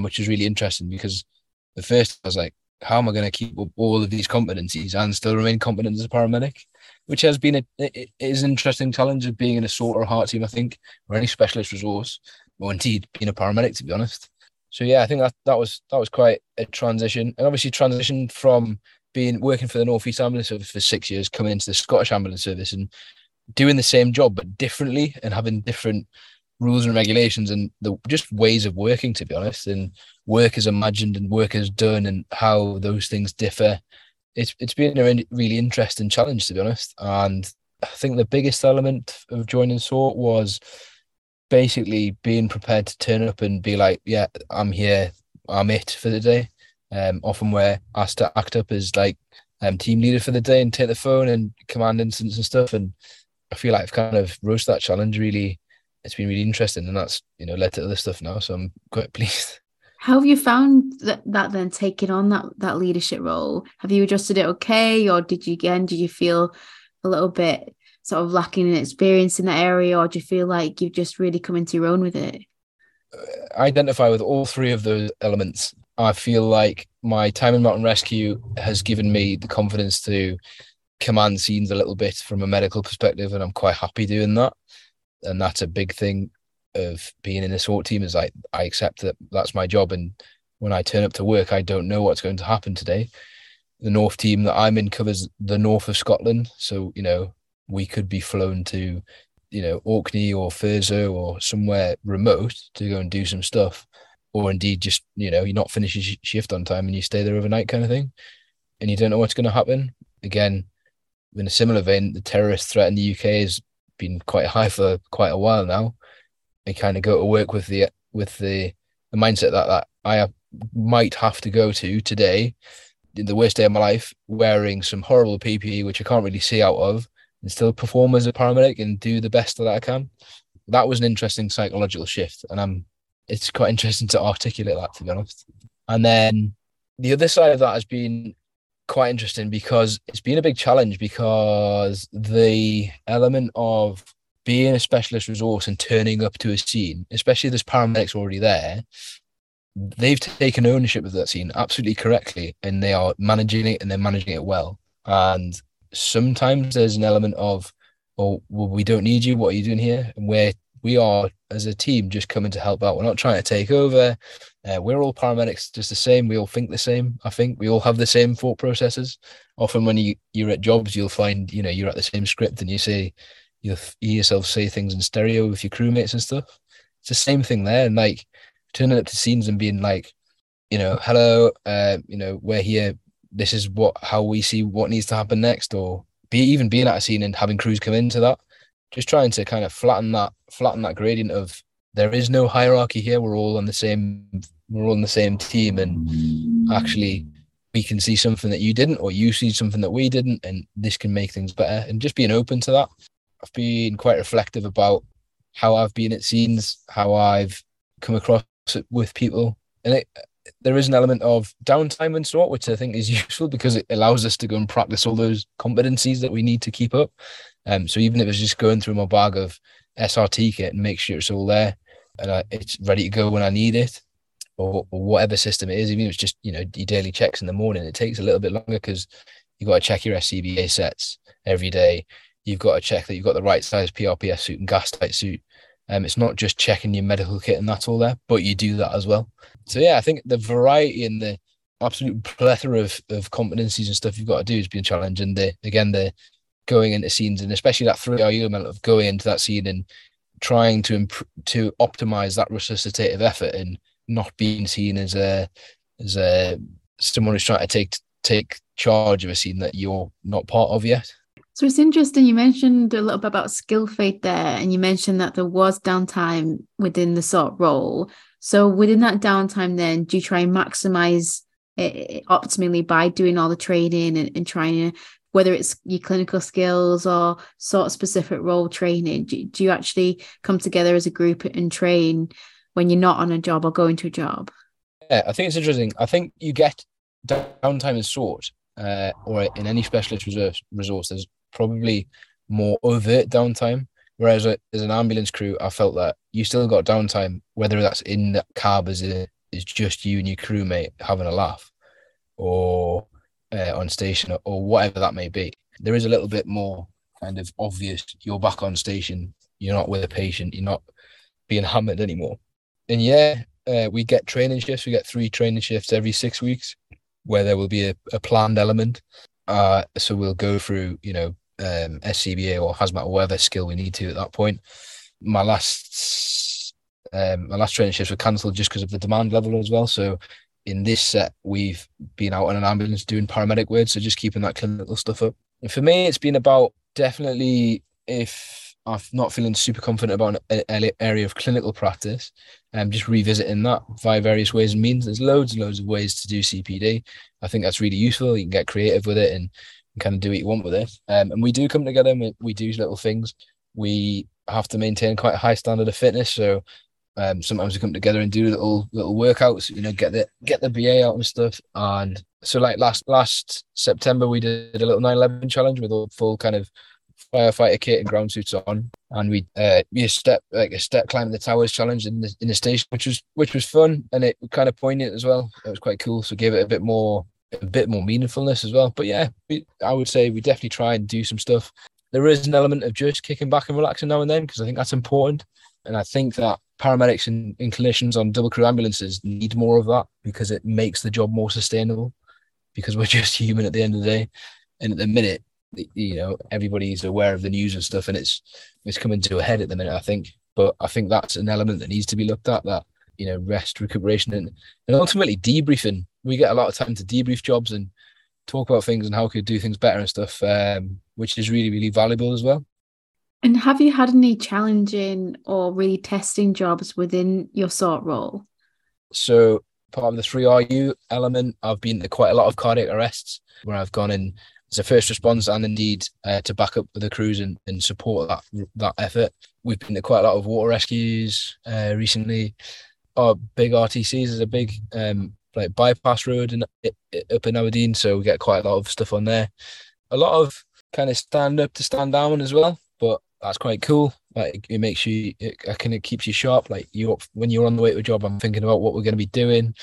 which is really interesting because at first I was like, how am I going to keep up all of these competencies and still remain competent as a paramedic? Which has been an interesting challenge of being in a SORT or HART team, I think, or any specialist resource, or indeed being a paramedic, to be honest. So yeah, I think that was quite a transition, and obviously transitioned from working for the Northeast Ambulance Service for 6 years, coming into the Scottish Ambulance Service and doing the same job but differently and having different rules and regulations and just ways of working, to be honest, and work is imagined and work is done and how those things differ it's been a really interesting challenge, to be honest. And I think the biggest element of joining SORT was basically being prepared to turn up and be like, yeah, I'm here, I'm it for the day. Often we're asked to act up as like team leader for the day and take the phone and command incidents and stuff. And I feel like I've kind of rose to that challenge really. It's been really interesting, and that's, you know, led to other stuff now. So I'm quite pleased. How have you found that then, taking on that leadership role? Have you adjusted it okay, or did you feel a little bit sort of lacking in experience in that area, or do you feel like you've just really come into your own with it? I identify with all three of those elements. I feel like my time in mountain rescue has given me the confidence to command scenes a little bit from a medical perspective, and I'm quite happy doing that. And that's a big thing of being in a SORT team, is I accept that that's my job, and when I turn up to work, I don't know what's going to happen today. The North team that I'm in covers the north of Scotland, so, you know, we could be flown to, you know, Orkney or Thurso or somewhere remote to go and do some stuff. Or indeed just, you know, you're not finishing shift on time and you stay there overnight kind of thing. And you don't know what's going to happen. Again, in a similar vein, the terrorist threat in the UK has been quite high for quite a while now. I kind of go to work with the mindset that I might have to go to today, the worst day of my life, wearing some horrible PPE, which I can't really see out of, and still perform as a paramedic and do the best that I can. That was an interesting psychological shift. And it's quite interesting to articulate that, to be honest. And then the other side of that has been quite interesting, because it's been a big challenge, because the element of being a specialist resource and turning up to a scene, especially if there's paramedics already there, they've taken ownership of that scene absolutely correctly, and they are managing it, and they're managing it well. And sometimes there's an element of, oh, well, we don't need you. What are you doing here? And we are, as a team, just coming to help out. We're not trying to take over. We're all paramedics just the same. We all think the same. I think we all have the same thought processes. Often when you're at jobs, you'll find, you know, you're at the same script, and you'll hear yourself say things in stereo with your crewmates and stuff. It's the same thing there. And like turning up to scenes and being like, you know, hello, you know, we're here. This is how we see what needs to happen next, or even being at a scene and having crews come into that. Just trying to kind of flatten that gradient of, there is no hierarchy here. We're all on the same team, and actually we can see something that you didn't, or you see something that we didn't, and this can make things better. And just being open to that. I've been quite reflective about how I've been at scenes, how I've come across it with people, and there is an element of downtime and sort, which I think is useful, because it allows us to go and practice all those competencies that we need to keep up. So even if it's just going through my bag of SRT kit and make sure it's all there and it's ready to go when I need it, or whatever system it is, even if it's just, you know, your daily checks in the morning, it takes a little bit longer because you've got to check your SCBA sets every day. You've got to check that you've got the right size PRPS suit and gas tight suit. It's not just checking your medical kit and that's all there, but you do that as well. So yeah, I think the variety and the absolute plethora of competencies and stuff you've got to do has been a challenge. And again, the going into scenes, and especially that 3RU element of going into that scene and trying to optimize that resuscitative effort, and not being seen as a someone who's trying to take charge of a scene that you're not part of yet. So it's interesting. You mentioned a little bit about skill fade there, and you mentioned that there was downtime within the SORT role. So within that downtime, then, do you try and maximize it optimally by doing all the training and trying to, whether it's your clinical skills or SORT specific role training, do you actually come together as a group and train when you're not on a job or going to a job? Yeah, I think it's interesting. I think you get downtime in SORT or in any specialist resource, there's probably more overt downtime. Whereas as an ambulance crew, I felt that you still got downtime, whether that's in the cab as it's just you and your crewmate having a laugh, or on station, or whatever that may be. There is a little bit more kind of obvious, you're back on station, you're not with a patient, you're not being hammered anymore. And yeah, we get training shifts. We get 3 training shifts every 6 weeks where there will be a planned element. So we'll go through, you know, SCBA or hazmat or whatever skill we need to at that point. My last training shifts were cancelled just because of the demand level as well. So in this set, we've been out on an ambulance doing paramedic work, so just keeping that clinical stuff up. And for me, it's been about, definitely, if I'm not feeling super confident about an area of clinical practice, just revisiting that via various ways and means. There's loads and loads of ways to do CPD. I think that's really useful. You can get creative with it and kind of do what you want with it. And we do come together and we do little things. We have to maintain quite a high standard of fitness, so sometimes we come together and do little workouts, you know, get the BA out and stuff. And so, like, last September, we did a little 9-11 challenge with all full kind of firefighter kit and ground suits on, and we step climbing the towers challenge in the station, which was fun, and it was kind of poignant as well. It was quite cool, so gave it a bit more meaningfulness as well. But yeah, I would say we definitely try and do some stuff. There is an element of just kicking back and relaxing now and then, because I think that's important, and I think that paramedics and clinicians on double crew ambulances need more of that, because it makes the job more sustainable, because we're just human at the end of the day. And at the minute, you know, everybody's aware of the news and stuff, and it's coming to a head at the minute, I think. But I think that's an element that needs to be looked at, that, you know, rest, recuperation, and ultimately debriefing. We get a lot of time to debrief jobs and talk about things and how we could do things better and stuff, which is really, really valuable as well. And have you had any challenging or really testing jobs within your sort role? So part of the 3RU element, I've been to quite a lot of cardiac arrests where I've gone in as a first response, and indeed to back up the crews and support that effort. We've been to quite a lot of water rescues recently. Our big RTCs is a big like bypass road up in Aberdeen, so we get quite a lot of stuff on there. A lot of kind of stand up to stand down as well. But that's quite cool. Like, it makes you, it kind of keeps you sharp. Like, you, when you're on the way to a job, I'm thinking about what we're going to be doing.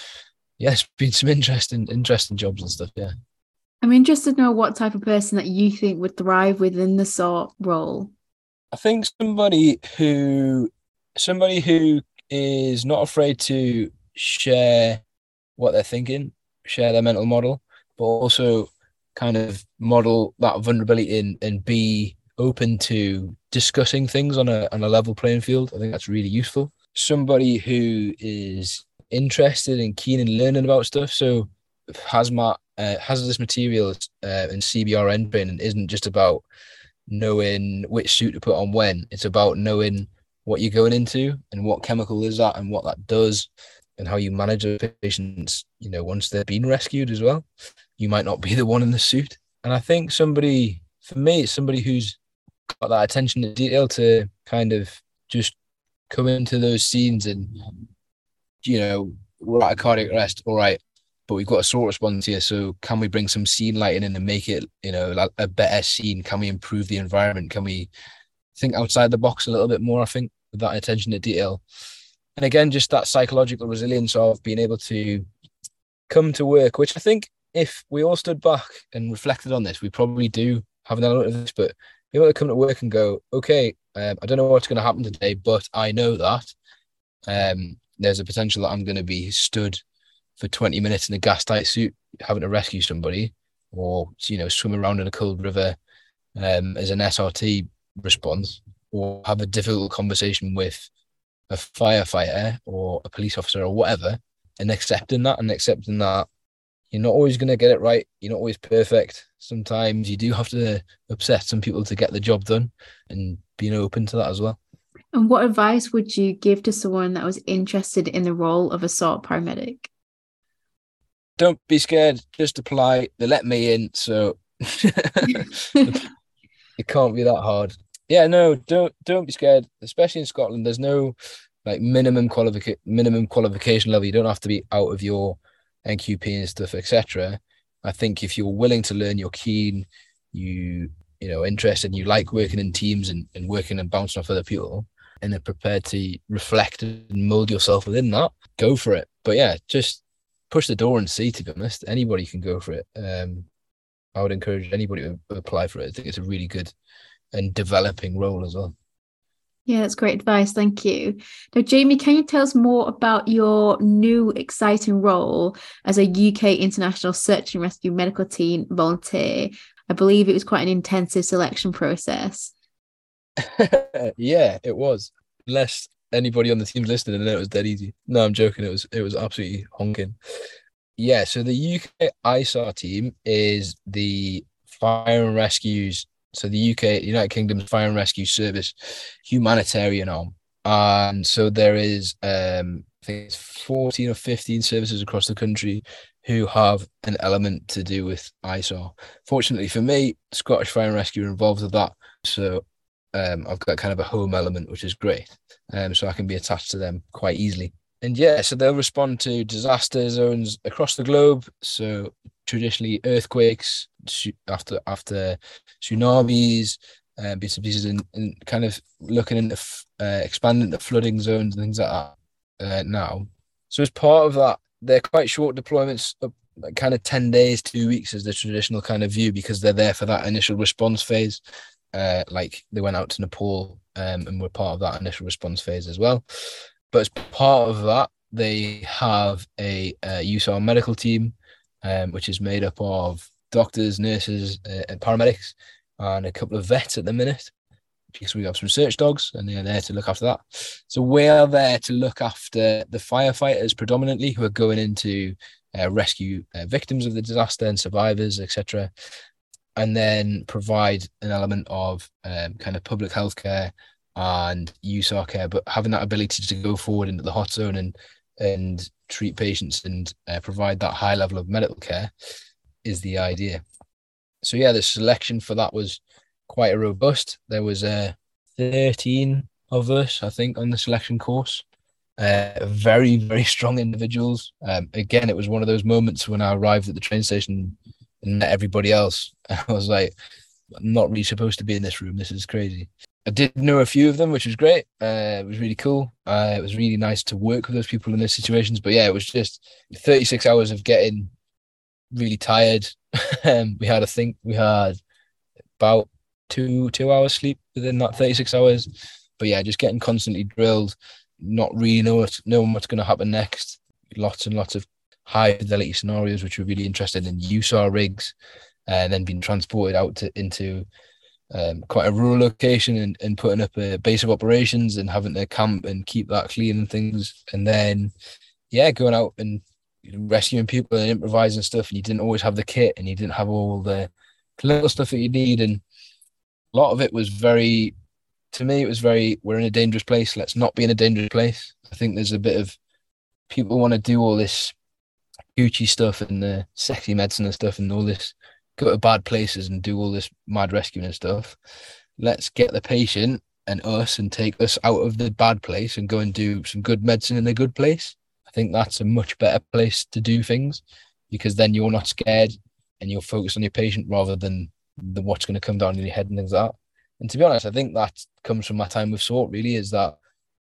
Yeah, it's been some interesting jobs and stuff. Yeah. I'm interested to know what type of person that you think would thrive within the SORT role. I think somebody who is not afraid to share what they're thinking, share their mental model, but also kind of model that vulnerability and be open to discussing things on a level playing field. I think that's really useful. Somebody who is interested and keen in learning about stuff. So hazardous materials and CBRN training isn't just about knowing which suit to put on when. It's about knowing what you're going into and what chemical is that and what that does and how you manage the patients, you know, once they've been rescued as well. You might not be the one in the suit. And I think somebody who's got that attention to detail to kind of just come into those scenes and, you know, we're at a cardiac arrest, all right, but we've got a SORT response here, so can we bring some scene lighting in and make it, you know, like a better scene? Can we improve the environment? Can we think outside the box a little bit more? I think with that attention to detail, and again, just that psychological resilience of being able to come to work, which I think if we all stood back and reflected on this, we probably do have an element of this, but people that come to work and go, okay, I don't know what's going to happen today, but I know that there's a potential that I'm going to be stood for 20 minutes in a gas tight suit having to rescue somebody, or, you know, swim around in a cold river as an SRT response, or have a difficult conversation with a firefighter or a police officer or whatever, and accepting that you're not always going to get it right. You're not always perfect. Sometimes you do have to upset some people to get the job done, and being open to that as well. And what advice would you give to someone that was interested in the role of a SORT paramedic? Don't be scared. Just apply. They let me in, so it can't be that hard. Yeah, no, don't be scared. Especially in Scotland, there's no like minimum qualification level. You don't have to be out of your NQP and stuff, etc. I think if you're willing to learn, you're keen, you know, interested, and you like working in teams and working and bouncing off other people, and are prepared to reflect and mold yourself within that, go for it. But yeah, just push the door and see. To be honest, anybody can go for it. I would encourage anybody to apply for it. I think it's a really good and developing role as well. Yeah, that's great advice. Thank you. Now, Jamie, can you tell us more about your new exciting role as a UK International Search and Rescue Medical Team volunteer? I believe it was quite an intensive selection process. Yeah, it was. Unless anybody on the team's listening, and it was dead easy. No, I'm joking. It was absolutely honking. Yeah, so the UK ISAR team is the fire and rescues, so the UK, United Kingdom's Fire and Rescue Service humanitarian arm. And so there is, I think it's 14 or 15 services across the country who have an element to do with ISAR. Fortunately for me, Scottish Fire and Rescue are involved with that. So I've got kind of a home element, which is great. So I can be attached to them quite easily. And yeah, so they'll respond to disaster zones across the globe. So traditionally earthquakes, after tsunamis, bits and pieces, and kind of looking into expanding the flooding zones and things like that now. So as part of that, they're quite short deployments, kind of 10 days, 2 weeks is the traditional kind of view, because they're there for that initial response phase. Like they went out to Nepal and were part of that initial response phase as well. But as part of that, they have a USAR medical team, which is made up of doctors, nurses, and paramedics, and a couple of vets at the minute, because we have some search dogs and they're there to look after that. So we are there to look after the firefighters predominantly, who are going into rescue victims of the disaster and survivors, etc., and then provide an element of kind of public health care and USAR care, but having that ability to go forward into the hot zone and treat patients and provide that high level of medical care is the idea. So yeah, the selection for that was quite robust. There was 13 of us, I think, on the selection course. Very, very strong individuals. Again, it was one of those moments when I arrived at the train station and met everybody else. I was like, I'm not really supposed to be in this room. This is crazy. I did know a few of them, which was great. It was really cool. It was really nice to work with those people in those situations. But yeah, it was just 36 hours of getting really tired. We had about two hours sleep within that 36 hours. But yeah, just getting constantly drilled, not really knowing what's going to happen next. Lots and lots of high fidelity scenarios, which were really interesting, in USAR rigs, and then being transported out into quite a rural location and putting up a base of operations and having to camp and keep that clean and things. And then, yeah, going out and rescuing people and improvising stuff. And you didn't always have the kit and you didn't have all the clinical stuff that you need. And a lot of it was very, to me, it was very, we're in a dangerous place. Let's not be in a dangerous place. I think there's a bit of people want to do all this Gucci stuff and the sexy medicine and stuff and all this, go to bad places and do all this mad rescuing and stuff. Let's get the patient and us and take us out of the bad place and go and do some good medicine in a good place. I think that's a much better place to do things, because then you're not scared and you're focused on your patient rather than the what's going to come down in your head and things like that. And to be honest, I think that comes from my time with SORT, really, is that,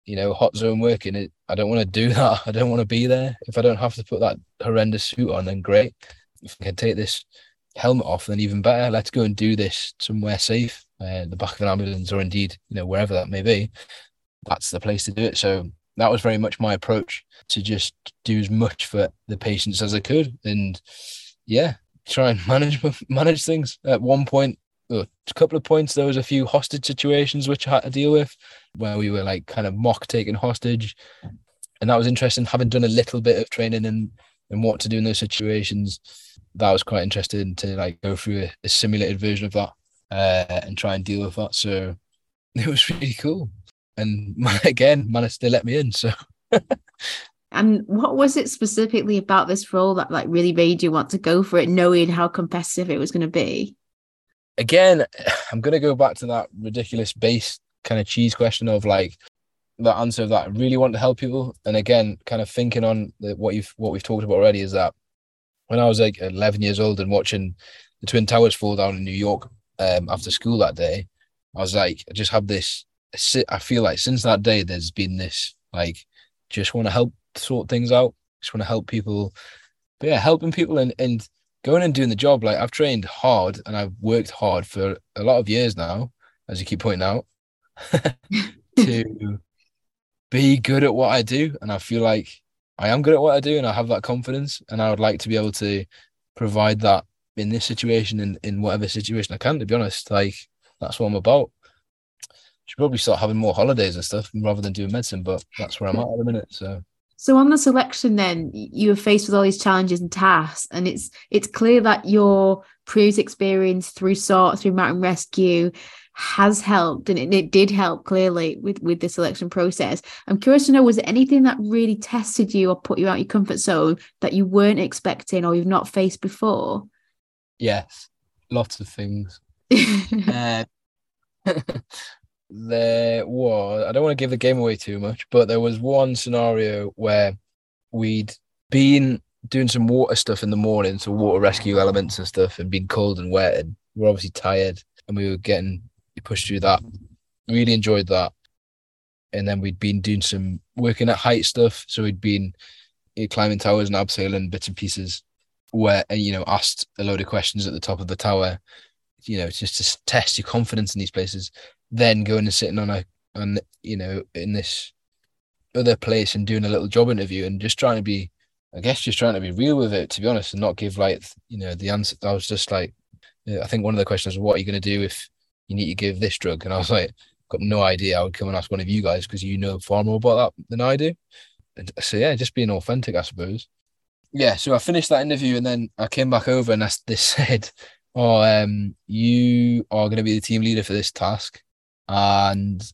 you know, hot zone working, I don't want to do that. I don't want to be there. If I don't have to put that horrendous suit on, then great. If I can take this helmet off, then even better. Let's go and do this somewhere safe, the back of an ambulance, or indeed, you know, wherever that may be. That's the place to do it. So that was very much my approach, to just do as much for the patients as I could, and yeah, try and manage things. At one point, a couple of points, there was a few hostage situations which I had to deal with, where we were like kind of mock taken hostage, and that was interesting. Having done a little bit of training and what to do in those situations, that was quite interesting to like go through a simulated version of that and try and deal with that. So it was really cool, and again, managed to let me in. So, and what was it specifically about this role that like really made you want to go for it, knowing how competitive it was going to be? Again, I'm going to go back to that ridiculous base kind of cheese question of like the answer of that. I really want to help people, and again, kind of thinking on what we've talked about already, is that when I was like 11 years old and watching the Twin Towers fall down in New York after school that day, I was like, I just have this. I feel like since that day, there's been this like, just want to help sort things out, just want to help people. But yeah, helping people and going and doing the job. Like, I've trained hard and I've worked hard for a lot of years now, as you keep pointing out, to be good at what I do. And I feel like I am good at what I do and I have that confidence, and I would like to be able to provide that in this situation and in whatever situation I can, to be honest. Like, that's what I'm about. Should probably start having more holidays and stuff rather than doing medicine, but that's where I'm at the minute. So So on the selection then, you were faced with all these challenges and tasks, and it's clear that your previous experience through SORT, through mountain rescue, has helped, and it did help clearly with the selection process. I'm curious to know, was there anything that really tested you or put you out your comfort zone that you weren't expecting or you've not faced before? Yes, lots of things. I don't want to give the game away too much, but there was one scenario where we'd been doing some water stuff in the morning, so water rescue elements and stuff, and been cold and wet, and we're obviously tired, and we were getting pushed through that. Really enjoyed that. And then we'd been doing some working at height stuff, so we'd been climbing towers and abseiling bits and pieces, where, and, you know, asked a load of questions at the top of the tower, you know, just to test your confidence in these places. Then going and sitting on you know, in this other place and doing a little job interview, and just trying to be, I guess, just trying to be real with it, to be honest, and not give, like, you know, the answer. I was just like, I think one of the questions was, what are you going to do if you need to give this drug? And I was like, got no idea. I would come and ask one of you guys, because you know far more about that than I do. And so, yeah, just being authentic, I suppose. Yeah, so I finished that interview, and then I came back over, and they said, oh, you are going to be the team leader for this task, and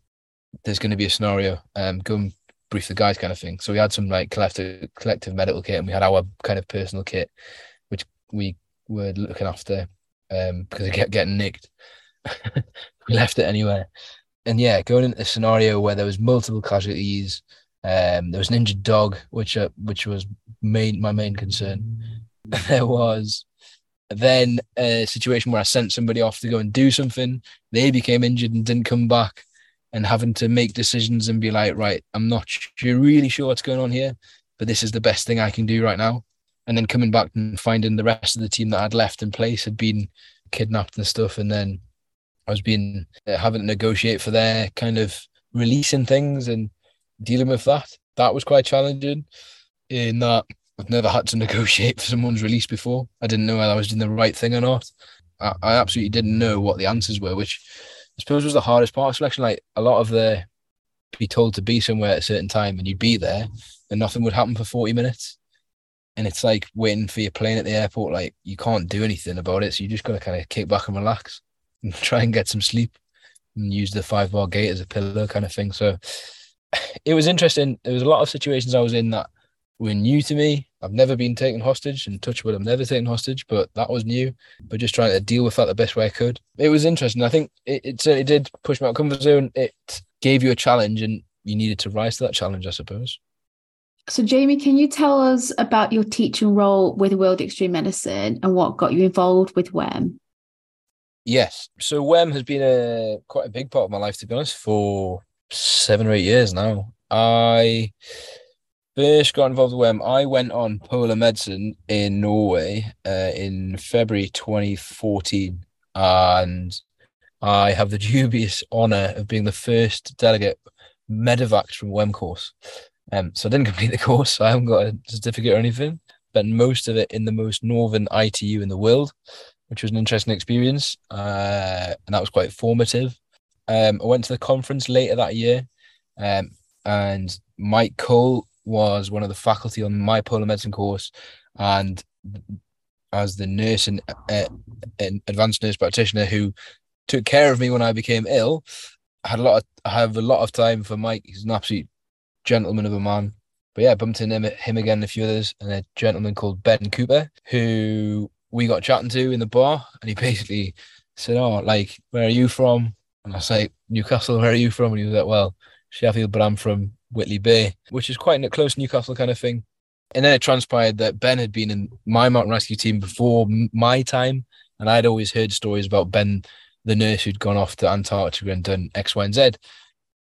there's going to be a scenario, go and brief the guys kind of thing. So we had some, like, collective medical kit, and we had our kind of personal kit, which we were looking after, because it kept getting nicked. We left it anywhere. And yeah, going into a scenario where there was multiple casualties, there was an injured dog, which was my main concern. There was then a situation where I sent somebody off to go and do something. They became injured and didn't come back, and having to make decisions and be like, right, I'm not really sure what's going on here, but this is the best thing I can do right now. And then coming back and finding the rest of the team that I'd left in place had been kidnapped and stuff. And then I was having to negotiate for their kind of releasing things and dealing with that. That was quite challenging, in that I've never had to negotiate for someone's release before. I didn't know whether I was doing the right thing or not. I absolutely didn't know what the answers were, which I suppose was the hardest part of selection. Like, a lot of the be told to be somewhere at a certain time, and you'd be there and nothing would happen for 40 minutes. And it's like waiting for your plane at the airport. Like, you can't do anything about it. So you just got to kind of kick back and relax and try and get some sleep and use the 5-bar gate as a pillow kind of thing. So it was interesting. There was a lot of situations I was in that were new to me. I've never been taken hostage, and touch wood, I've never taken hostage, but that was new. But just trying to deal with that the best way I could. It was interesting. I think it certainly did push me out of comfort zone. It gave you a challenge, and you needed to rise to that challenge, I suppose. So, Jamie, can you tell us about your teaching role with World Extreme Medicine and what got you involved with WEM? Yes. So WEM has been quite a big part of my life, to be honest, for 7 or 8 years now. I first got involved with WEM, I went on Polar Medicine in Norway in February 2014, and I have the dubious honour of being the first delegate medevac from WEM course. So I didn't complete the course, so I haven't got a certificate or anything, but most of it in the most northern ITU in the world, which was an interesting experience, and that was quite formative. I went to the conference later that year, and Mike Cole was one of the faculty on my Polar Medicine course, and as the nurse and an advanced nurse practitioner who took care of me when I became ill, I have a lot of time for Mike. He's an absolute gentleman of a man. But yeah, bumped into him again and a few others, and a gentleman called Ben Cooper, who we got chatting to in the bar, and he basically said, oh, like, where are you from? And I was like, Newcastle, where are you from? And he was like, well, Sheffield, but I'm from Whitley Bay, which is quite a close Newcastle kind of thing. And then it transpired that Ben had been in my mountain rescue team before my time, and I'd always heard stories about Ben, the nurse who'd gone off to Antarctica and done X, Y, and Z.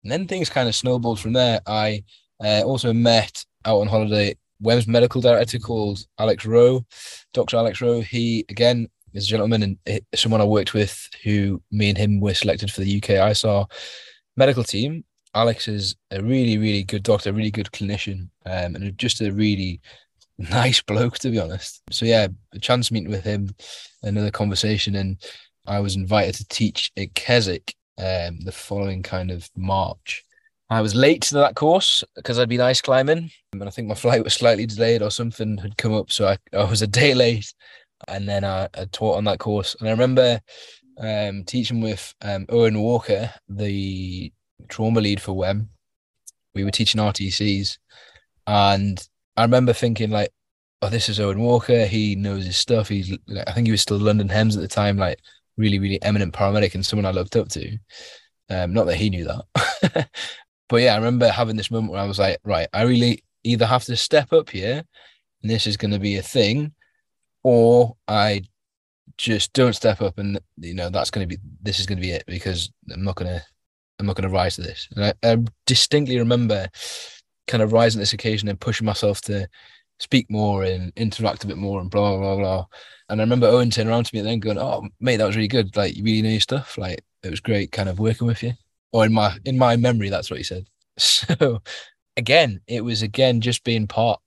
And then things kind of snowballed from there. I also met, out on holiday, WEM's medical director called Alex Rowe, Dr. Alex Rowe. He, again, is a gentleman and someone I worked with, who me and him were selected for the UK ISAR medical team. Alex is a really, really good doctor, really good clinician, and just a really nice bloke, to be honest. So yeah, a chance meeting with him, another conversation, and I was invited to teach at Keswick the following kind of March. I was late to that course because I'd been ice climbing, and I think my flight was slightly delayed or something had come up, so I was a day late. And then I taught on that course, and I remember teaching with Owen Walker, the trauma lead for WEM. We were teaching RTCs, and I remember thinking like, oh, this is Owen Walker. He knows his stuff. He's like, I think he was still London Hems at the time, like really, really eminent paramedic and someone I looked up to. Not that he knew that. But yeah, I remember having this moment where I was like, right, I really either have to step up here and this is going to be a thing, or I just don't step up and, you know, this is going to be it, because I'm not going to rise to this. And I distinctly remember kind of rising to this occasion and pushing myself to speak more and interact a bit more and blah, blah, blah. And I remember Owen turning around to me and then going, oh, mate, that was really good. Like, you really know your stuff. Like, it was great kind of working with you. Or in my memory, that's what he said. So again, it was just being part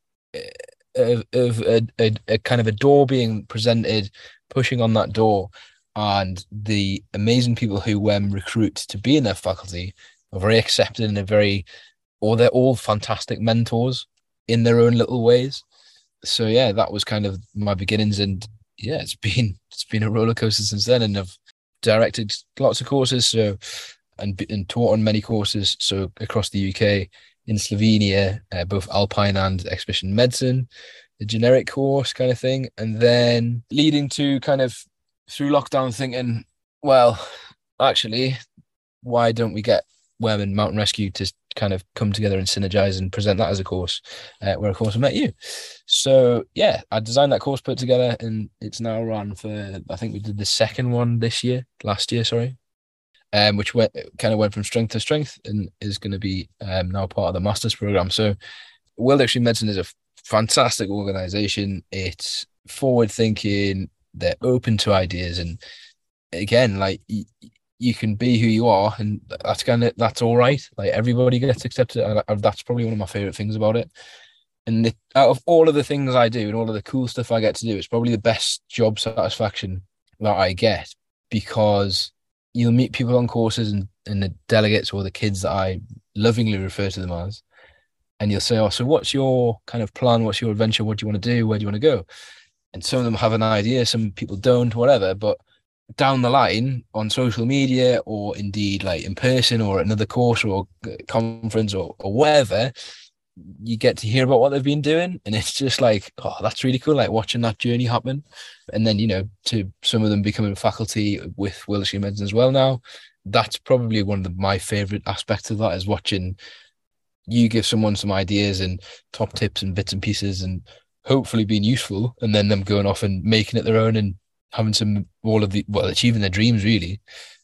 of a kind of a door being presented, pushing on that door, and the amazing people who WEM recruit to be in their faculty are very accepted and they're all fantastic mentors in their own little ways. So yeah, that was kind of my beginnings, and yeah, it's been a roller coaster since then, and I've directed lots of courses, so and taught on many courses, so across the UK, in Slovenia, both Alpine and Expedition Medicine, the generic course kind of thing, and then leading to kind of through lockdown thinking, well, actually, why don't we get WEM and Mountain Rescue to kind of come together and synergize and present that as a course, where of course I met you. So yeah, I designed that course, put together, and it's now run for, I think we did the second one last year, which went from strength to strength and is going to be now part of the master's program. So World Extreme Medicine is a fantastic organization. It's forward thinking, they're open to ideas, and again, like, you can be who you are, and that's all right. Like, everybody gets accepted. And that's probably one of my favorite things about it. And out of all of the things I do and all of the cool stuff I get to do, it's probably the best job satisfaction that I get, because you'll meet people on courses and the delegates or the kids that I lovingly refer to them as. And you'll say, oh, so what's your kind of plan? What's your adventure? What do you want to do? Where do you want to go? And some of them have an idea. Some people don't, whatever, but down the line on social media, or indeed like in person or another course or conference or wherever, you get to hear about what they've been doing, and it's just like, oh, that's really cool, like watching that journey happen. And then, you know, to some of them becoming faculty with World Extreme Medicine as well now, that's probably one of my favorite aspects of that, is watching you give someone some ideas and top tips and bits and pieces, and hopefully being useful, and then them going off and making it their own and having achieving their dreams, really.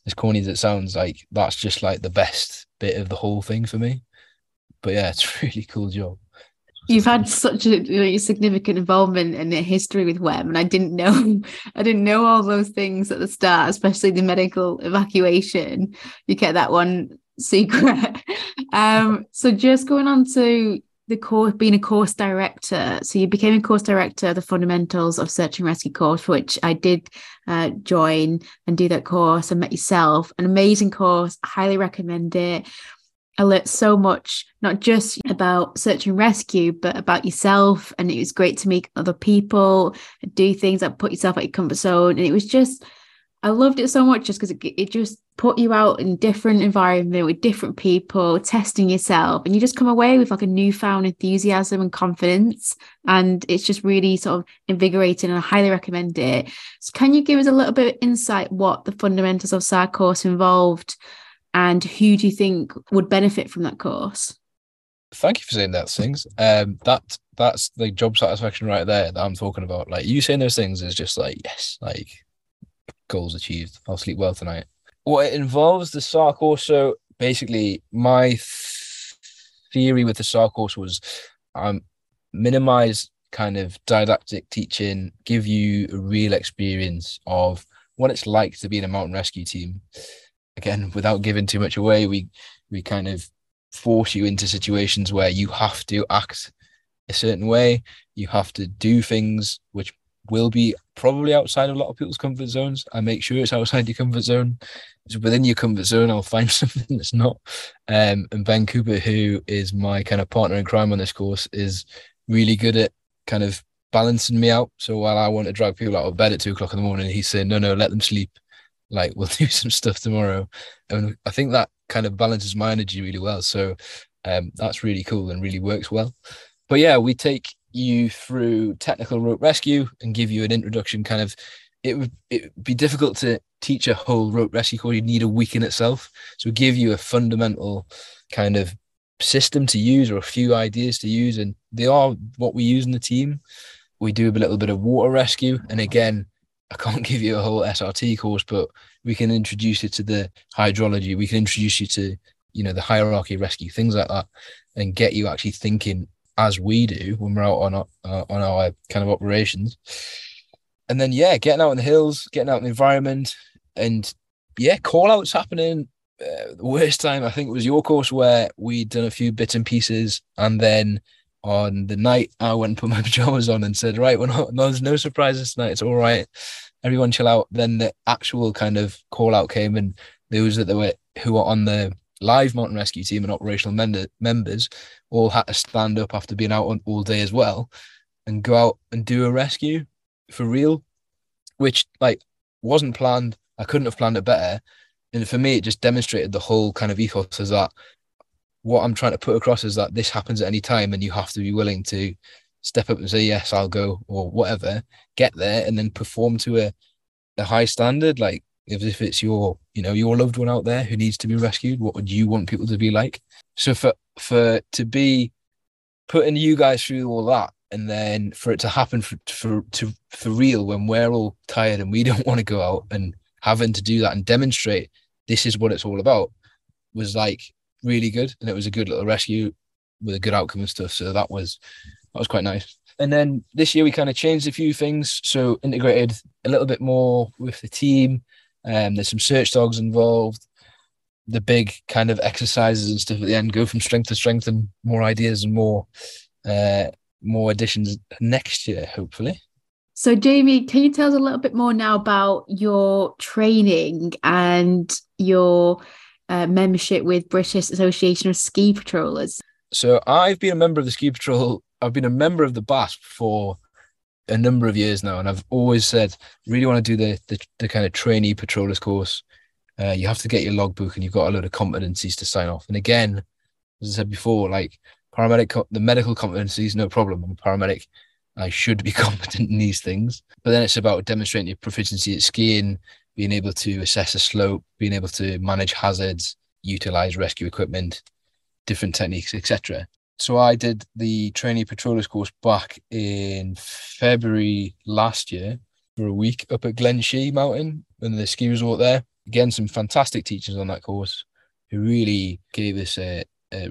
As corny as it sounds, like, that's just like the best bit of the whole thing for me. But yeah, it's a really cool job. You've had such a significant involvement in the history with WEM, and I didn't know all those things at the start, especially the medical evacuation. You kept that one secret. So just going on to the course, being a course director. So you became a course director of the Fundamentals of Search and Rescue course, which I did join and do that course, and met yourself. An amazing course. I highly recommend it. I learned so much, not just about search and rescue, but about yourself. And it was great to meet other people, do things that put yourself out your comfort zone. And it was just, I loved it so much, just because it just put you out in different environment with different people, testing yourself, and you just come away with like a newfound enthusiasm and confidence. And it's just really sort of invigorating, and I highly recommend it. So can you give us a little bit of insight what the Fundamentals of SAR course involved, and who do you think would benefit from that course? Thank you for saying those things. That's the job satisfaction right there that I'm talking about. Like, you saying those things is just like, yes, like, goals achieved. I'll sleep well tonight. What it involves, the SAR course. So basically, my theory with the SAR course was minimize kind of didactic teaching, give you a real experience of what it's like to be in a mountain rescue team. Again, without giving too much away, we kind of force you into situations where you have to act a certain way. You have to do things which will be probably outside of a lot of people's comfort zones. I make sure it's outside your comfort zone. It's within your comfort zone, I'll find something that's not. And Ben Cooper, who is my kind of partner in crime on this course, is really good at kind of balancing me out. So while I want to drag people out of bed at 2 o'clock in the morning, he's saying, no, let them sleep. Like, we'll do some stuff tomorrow. And I think that kind of balances my energy really well. So that's really cool and really works well. But yeah, we take you through technical rope rescue and give you an introduction. Kind of, it would be difficult to teach a whole rope rescue course. You'd need a week in itself. So we give you a fundamental kind of system to use, or a few ideas to use, and they are what we use in the team. We do a little bit of water rescue, and again, I can't give you a whole SRT course, but we can introduce you to the hydrology. We can introduce you to, you know, the hierarchy rescue, things like that, and get you actually thinking as we do when we're out on our kind of operations. And then, yeah, getting out in the hills, getting out in the environment, and yeah, call outs happening. The worst time, I think, was your course where we'd done a few bits and pieces, and then on the night I went and put my pajamas on and said, right, there's no surprises tonight, it's all right, everyone chill out. Then the actual kind of call out came, and those that who are on the live mountain rescue team and operational members all had to stand up after being out all day as well and go out and do a rescue for real, which like wasn't planned. I couldn't have planned it better. And for me, it just demonstrated the whole kind of ethos is that what I'm trying to put across is that this happens at any time, and you have to be willing to step up and say, yes, I'll go, or whatever, get there and then perform to a high standard. Like, if it's your, you know, your loved one out there who needs to be rescued, what would you want people to be like? So for to be putting you guys through all that, and then for it to happen for real when we're all tired and we don't want to go out, and having to do that and demonstrate this is what it's all about, was like really good. And it was a good little rescue with a good outcome and stuff. So that was quite nice. And then this year we kind of changed a few things. So integrated a little bit more with the team. There's some search dogs involved. The big kind of exercises and stuff at the end go from strength to strength, and more ideas and more additions next year, hopefully. So Jamie, can you tell us a little bit more now about your training and your membership with British Association of Ski Patrollers? So I've been a member of the Ski Patrol. I've been a member of the BASP for a number of years now, and I've always said really want to do the kind of trainee patrollers course. You have to get your logbook, and you've got a load of competencies to sign off. And again, as I said before, like the medical competencies, no problem. I'm a paramedic. I should be competent in these things. But then it's about demonstrating your proficiency at skiing, being able to assess a slope, being able to manage hazards, utilize rescue equipment, different techniques, etc. So I did the trainee patrollers course back in February last year for a week up at Glen Shee Mountain and the ski resort there. Again, some fantastic teachers on that course who really gave us a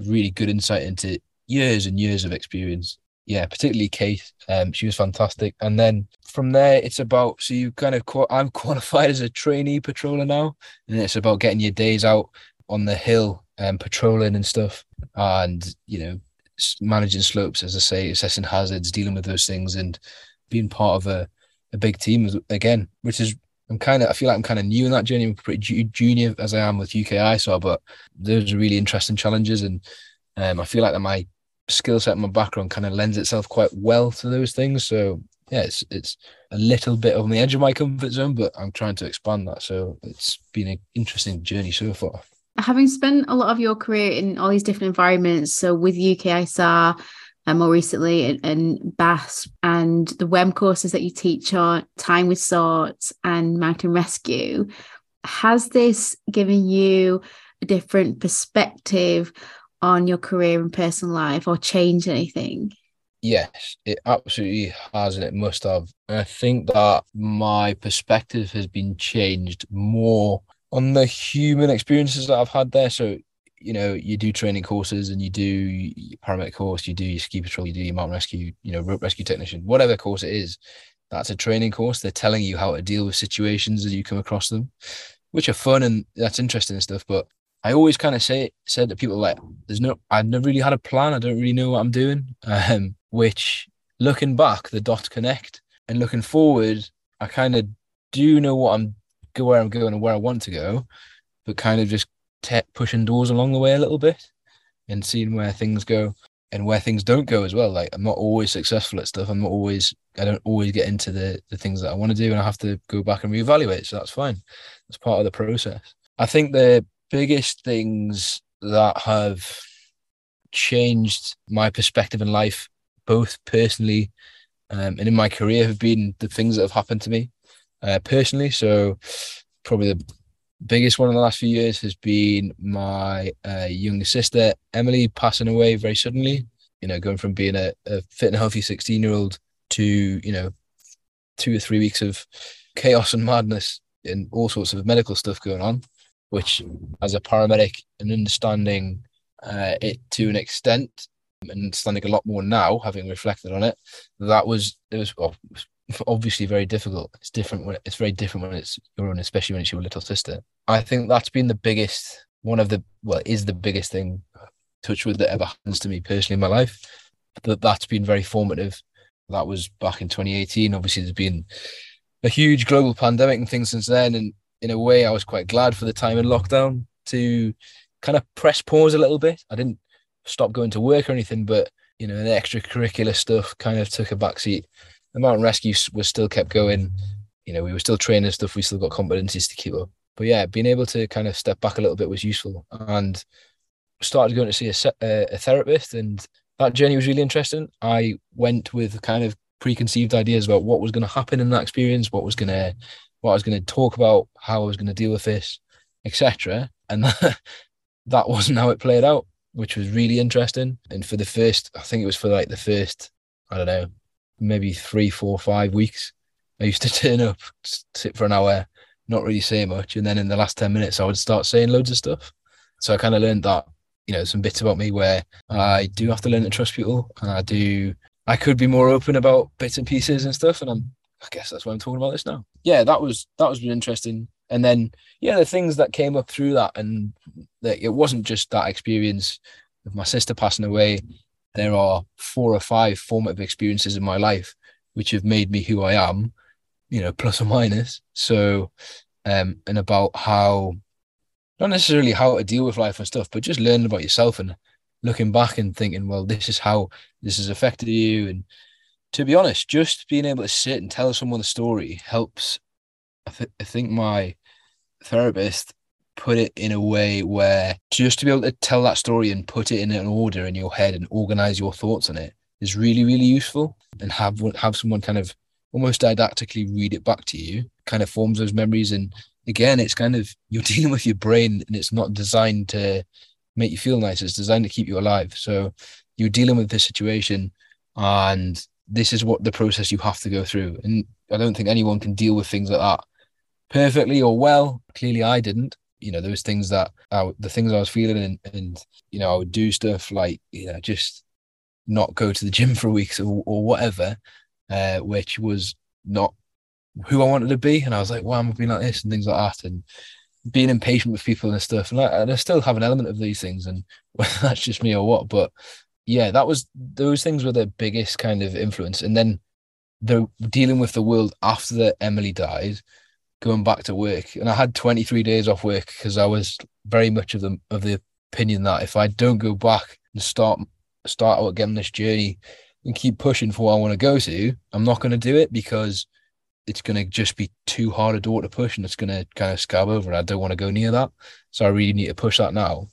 really good insight into years and years of experience. Yeah, particularly Kate. She was fantastic. And then from there, it's about, so you kind of, I'm qualified as a trainee patroller now, and it's about getting your days out on the hill and patrolling and stuff, and, you know, managing slopes, as I say, assessing hazards, dealing with those things, and being part of a big team again, which is, I feel like I'm kind of new in that journey. I'm pretty junior as I am with UK ISAR, but those are really interesting challenges, and I feel like that my skill set and my background kind of lends itself quite well to those things. So yeah, it's a little bit on the edge of my comfort zone, but I'm trying to expand that. So it's been an interesting journey so far. Having spent a lot of your career in all these different environments, so with UKISR and more recently and BASP and the WEM courses that you teach on, Time with SORT and Mountain Rescue, has this given you a different perspective on your career and personal life, or change anything? Yes, it absolutely has, and it must have. And I think that my perspective has been changed more on the human experiences that I've had there. So, you know, you do training courses, and you do your paramedic course, you do your ski patrol, you do your mountain rescue, you know, rope rescue technician, whatever course it is, that's a training course. They're telling you how to deal with situations as you come across them, which are fun, and that's interesting and stuff. But I always kind of said to people, like, I've never really had a plan. I don't really know what I'm doing, which looking back, the dots connect. And looking forward, I kind of do know what where I'm going and where I want to go, but kind of just pushing doors along the way a little bit and seeing where things go and where things don't go as well. Like, I'm not always successful at stuff. I don't always get into the things that I want to do, and I have to go back and reevaluate. So that's fine. That's part of the process. I think the biggest things that have changed my perspective in life, both personally and in my career, have been the things that have happened to me personally. So probably the biggest one in the last few years has been my younger sister, Emily, passing away very suddenly. You know, going from being a fit and healthy 16-year-old to, you know, 2 or 3 weeks of chaos and madness and all sorts of medical stuff going on, which, as a paramedic and understanding it to an extent, and understanding a lot more now, having reflected on it, it was obviously very difficult. It's very different when it's your own, especially when it's your little sister. I think that's been the biggest, is the biggest thing, touch wood, that ever happens to me personally in my life. That's been very formative. That was back in 2018. Obviously, there's been a huge global pandemic and things since then. And in a way, I was quite glad for the time in lockdown to kind of press pause a little bit. I didn't stop going to work or anything, but, you know, the extracurricular stuff kind of took a backseat. The mountain rescue was still kept going. You know, we were still training stuff. We still got competencies to keep up. But yeah, being able to kind of step back a little bit was useful, and started going to see a therapist, and that journey was really interesting. I went with kind of preconceived ideas about what was going to happen in that experience, what I was going to talk about, how I was going to deal with this, etc. And that wasn't how it played out, which was really interesting. And for the first, I think it was for like the first, I don't know, maybe 3, 4, 5 weeks, I used to turn up, sit for an hour, not really say much. And then in the last 10 minutes, I would start saying loads of stuff. So I kind of learned that, you know, some bits about me where I do have to learn to trust people, and I could be more open about bits and pieces and stuff. And I guess that's why I'm talking about this now. Yeah, that was really interesting. And then, yeah, the things that came up through that, and that it wasn't just that experience of my sister passing away. There are 4 or 5 formative experiences in my life which have made me who I am, you know, plus or minus. So, and about how, not necessarily how to deal with life and stuff, but just learning about yourself and looking back and thinking, well, this is how this has affected you. And to be honest, just being able to sit and tell someone the story helps. I think my therapist put it in a way where just to be able to tell that story and put it in an order in your head and organize your thoughts on it is really, really useful. And have someone kind of almost didactically read it back to you kind of forms those memories. And again, it's kind of, you're dealing with your brain, and it's not designed to make you feel nice. It's designed to keep you alive. So you're dealing with this situation, and this is what the process you have to go through. And I don't think anyone can deal with things like that perfectly or well. Clearly I didn't. You know, there was things the things I was feeling, and, you know, I would do stuff like, you know, just not go to the gym for weeks or whatever, which was not who I wanted to be. And I was like, why am I being like this and things like that, and being impatient with people and stuff. And I still have an element of these things, and whether that's just me or what, but yeah, those things were the biggest kind of influence. And then the dealing with the world after that Emily died, going back to work, and I had 23 days off work because I was very much of the opinion that if I don't go back and start out again this journey and keep pushing for what I want to go to, I'm not going to do it, because it's going to just be too hard a door to push, and it's going to kind of scab over, and I don't want to go near that. So I really need to push that now.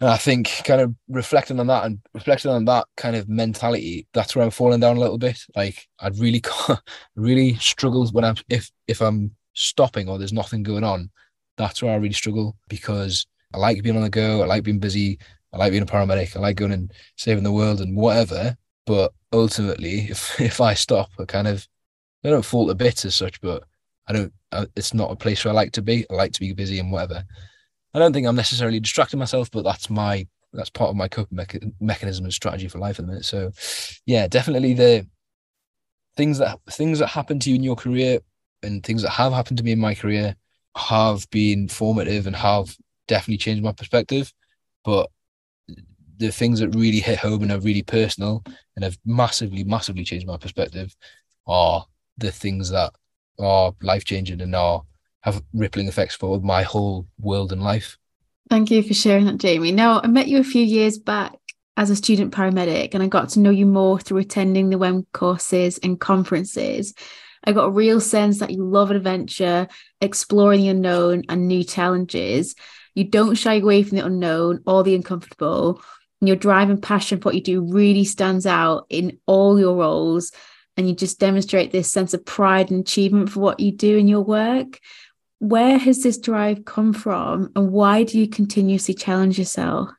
And I think kind of reflecting on that kind of mentality, that's where I'm falling down a little bit. Like, I'd really struggle when if I'm stopping or there's nothing going on. That's where I really struggle, because I like being on the go. I like being busy. I like being a paramedic. I like going and saving the world and whatever. But ultimately, if I stop, I don't fault the bits as such, but it's not a place where I like to be. I like to be busy and whatever. I don't think I'm necessarily distracting myself, but that's part of my coping mechanism and strategy for life at the minute. So yeah, definitely the things that happen to you in your career, and things that have happened to me in my career, have been formative and have definitely changed my perspective. But the things that really hit home and are really personal and have massively, massively changed my perspective are the things that are life-changing and are have rippling effects for my whole world and life. Thank you for sharing that, Jamie. Now, I met you a few years back as a student paramedic, and I got to know you more through attending the WEM courses and conferences. I got a real sense that you love adventure, exploring the unknown and new challenges. You don't shy away from the unknown or the uncomfortable. And your drive and passion for what you do really stands out in all your roles. And you just demonstrate this sense of pride and achievement for what you do in your work. Where has this drive come from, and why do you continuously challenge yourself?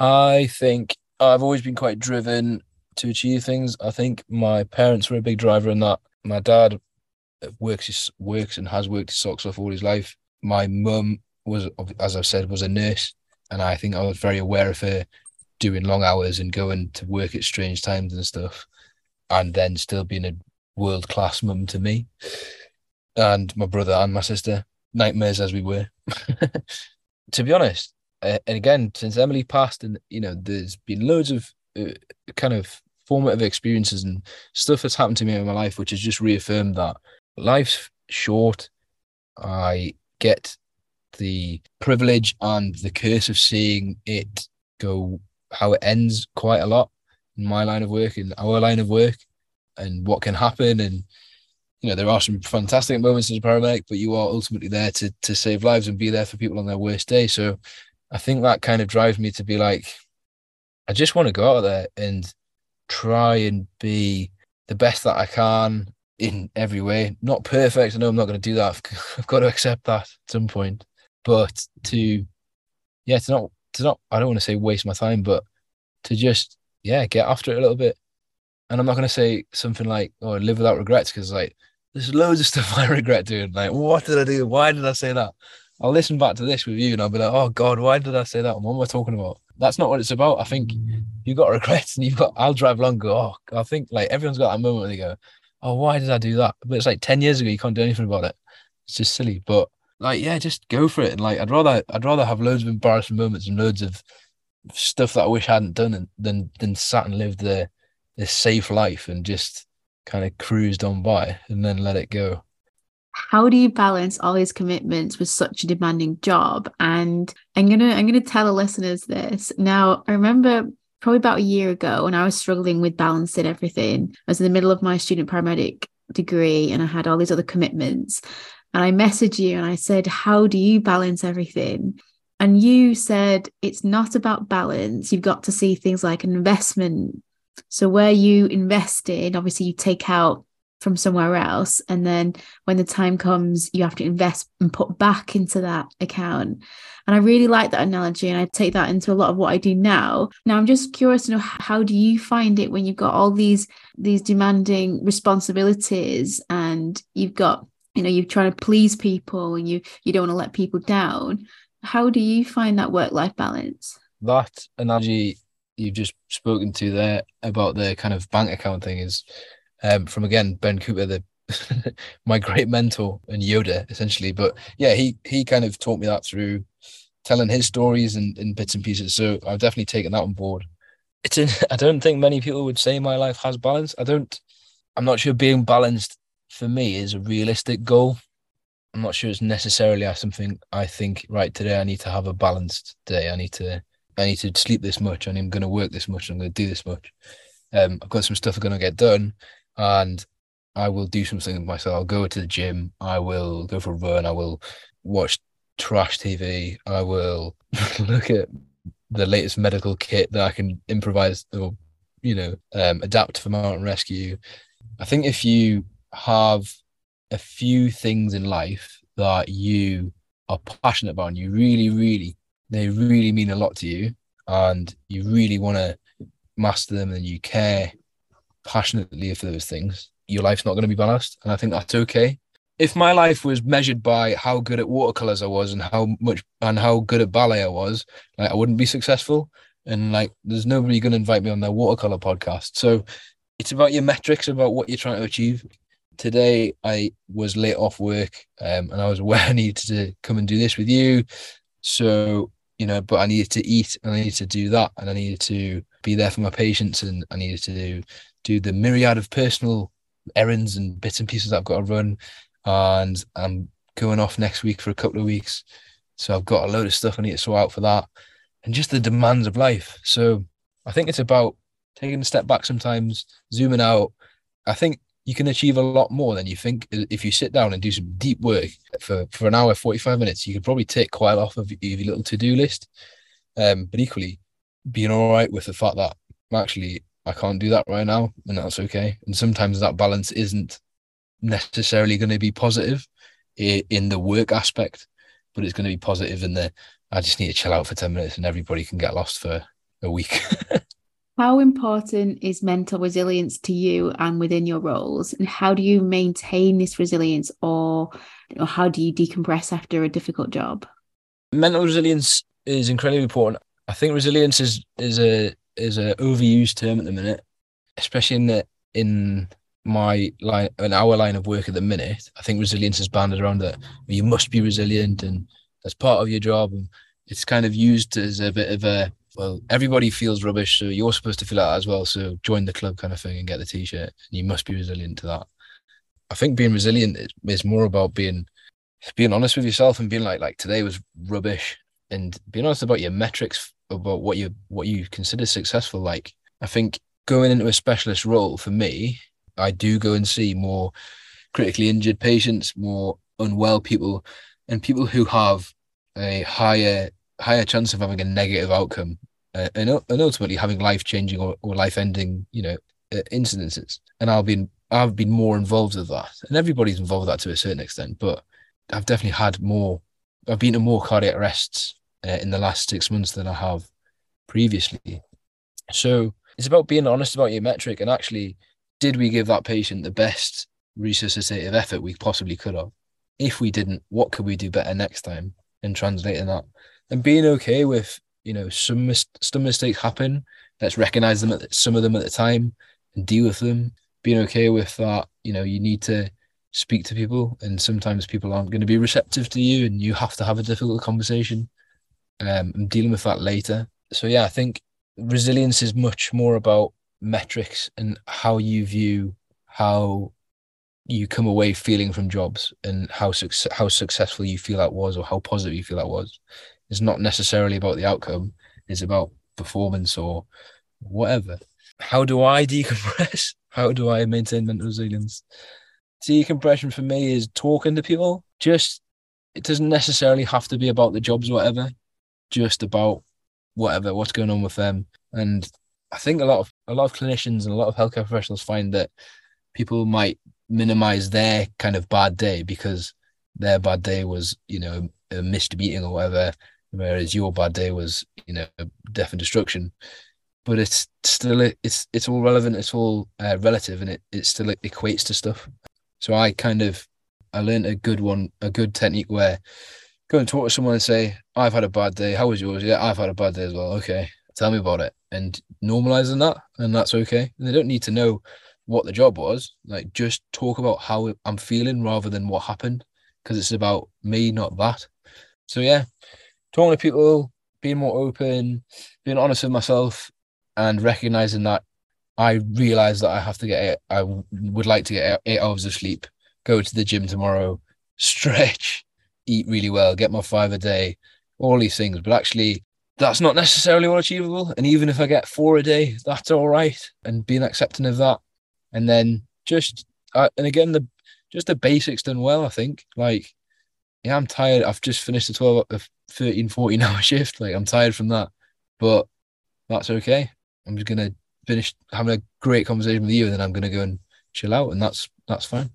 I think I've always been quite driven to achieve things. I think my parents were a big driver in that. My dad works and has worked his socks off all his life. My mum was, as I've said, was a nurse, and I think I was very aware of her doing long hours and going to work at strange times and stuff, and then still being a world-class mum to me and my brother and my sister. Nightmares as we were, to be honest. And again, since Emily passed, and you know, there's been loads of kind of formative experiences and stuff that's happened to me in my life, which has just reaffirmed that life's short. I get the privilege and the curse of seeing it go how it ends quite a lot in my line of work and our line of work, and what can happen. And you know, there are some fantastic moments as a paramedic, but you are ultimately there to save lives and be there for people on their worst day. So I think that kind of drives me to be like, I just want to go out there and try and be the best that I can in every way. Not perfect. I know I'm not going to do that. I've got to accept that at some point. But to not, I don't want to say waste my time, but to just, get after it a little bit. And I'm not going to say something like, oh, live without regrets, because like there's loads of stuff I regret doing. Like, what did I do? Why did I say that? I'll listen back to this with you and I'll be like, oh God, why did I say that? What am I talking about? That's not what it's about. I think you've got regrets, and I'll drive along and go, oh, I think like everyone's got that moment where they go, oh, why did I do that? But it's like 10 years ago, you can't do anything about it. It's just silly. But like, yeah, just go for it. And like, I'd rather have loads of embarrassing moments and loads of stuff that I wish I hadn't done than sat and lived there. This safe life and just kind of cruised on by and then let it go. How do you balance all these commitments with such a demanding job? And I'm gonna tell the listeners this. Now, I remember probably about a year ago when I was struggling with balancing everything. I was in the middle of my student paramedic degree and I had all these other commitments. And I messaged you and I said, how do you balance everything? And you said, it's not about balance. You've got to see things like an investment. So where you invest in, obviously you take out from somewhere else. And then when the time comes, you have to invest and put back into that account. And I really like that analogy. And I take that into a lot of what I do now. Now, I'm just curious to know, how do you find it when you've got all these demanding responsibilities, and you've got, you know, you're trying to please people and you don't want to let people down. How do you find that work-life balance? That analogy you've just spoken to there about the kind of bank account thing is from, again, Ben Cooper, my great mentor and Yoda, essentially. But yeah, he kind of taught me that through telling his stories and bits and pieces. So I've definitely taken that on board. I don't think many people would say my life has balance. I'm not sure being balanced for me is a realistic goal. I'm not sure it's necessarily something I think, right, today I need to have a balanced day. I need to sleep this much, and I'm going to work this much, and I'm going to do this much. I've got some stuff I'm going to get done, and I will do something with myself. I'll go to the gym. I will go for a run. I will watch trash TV. I will look at the latest medical kit that I can improvise or, adapt for mountain rescue. I think if you have a few things in life that you are passionate about and you really mean a lot to you and you really want to master them and you care passionately for those things, your life's not going to be balanced. And I think that's okay. If my life was measured by how good at watercolors I was and how good at ballet I was, like, I wouldn't be successful. And like, there's nobody going to invite me on their watercolor podcast. So it's about your metrics, about what you're trying to achieve. Today I was late off work and I was aware I needed to come and do this with you. So, but I needed to eat and I needed to do that and I needed to be there for my patients and I needed to do the myriad of personal errands and bits and pieces that I've got to run, and I'm going off next week for a couple of weeks, so I've got a load of stuff I need to sort out for that, and just the demands of life. So I think it's about taking a step back sometimes, zooming out. I think you can achieve a lot more than you think if you sit down and do some deep work for an hour, 45 minutes. You could probably take quite a lot off of your little to-do list, but equally being all right with the fact that actually I can't do that right now, and that's okay. And sometimes that balance isn't necessarily going to be positive in the work aspect, but it's going to be positive in the I just need to chill out for 10 minutes and everybody can get lost for a week. How important is mental resilience to you and within your roles? And how do you maintain this resilience, or how do you decompress after a difficult job? Mental resilience is incredibly important. I think resilience is a overused term at the minute, especially in our line of work at the minute. I think resilience is banded around that you must be resilient and that's part of your job. And it's kind of used as a bit of a, well, everybody feels rubbish, so you're supposed to feel that as well. So join the club kind of thing and get the t-shirt. You must be resilient to that. I think being resilient is more about being honest with yourself and being like today was rubbish, and being honest about your metrics, about what you consider successful. Like, I think going into a specialist role for me, I do go and see more critically injured patients, more unwell people, and people who have a higher chance of having a negative outcome and ultimately having life-changing or life-ending, incidences. And I've been more involved with that. And everybody's involved with that to a certain extent, but I've definitely had more, I've been to more cardiac arrests in the last 6 months than I have previously. So it's about being honest about your metric and actually, did we give that patient the best resuscitative effort we possibly could have? If we didn't, what could we do better next time? And translating that and being okay with, some mistakes happen. Let's recognize them, some of them at the time, and deal with them. Being okay with that, you need to speak to people, and sometimes people aren't going to be receptive to you and you have to have a difficult conversation. I'm dealing with that later. So yeah, I think resilience is much more about metrics and how you view how you come away feeling from jobs and how successful you feel that was, or how positive you feel that was. It's not necessarily about the outcome. It's about performance or whatever. How do I decompress? How do I maintain mental resilience? Decompression for me is talking to people. Just, it doesn't necessarily have to be about the jobs or whatever, just about whatever, what's going on with them. And I think a lot of clinicians and a lot of healthcare professionals find that people might minimize their kind of bad day because their bad day was, a missed meeting or whatever, whereas your bad day was, death and destruction. But it's still, it's all relevant, it's all relative, and it still equates to stuff. So I learned a good technique where go and talk to someone and say, I've had a bad day. How was yours? Yeah, I've had a bad day as well. Okay, tell me about it. And normalizing that, and that's okay. And they don't need to know what the job was. Like, just talk about how I'm feeling rather than what happened, because it's about me, not that. So yeah, talking to people, being more open, being honest with myself, and recognizing that I realize that I have to I would like to get 8 hours of sleep, go to the gym tomorrow, stretch, eat really well, get my 5 a day, all these things. But actually, that's not necessarily all achievable. And even if I get 4 a day, that's all right. And being accepting of that. And then just the basics done well, I think. Like, yeah, I'm tired. I've just finished a 13-14 hour shift. Like, I'm tired from that, but that's okay. I'm just going to finish having a great conversation with you, and then I'm going to go and chill out, and that's fine.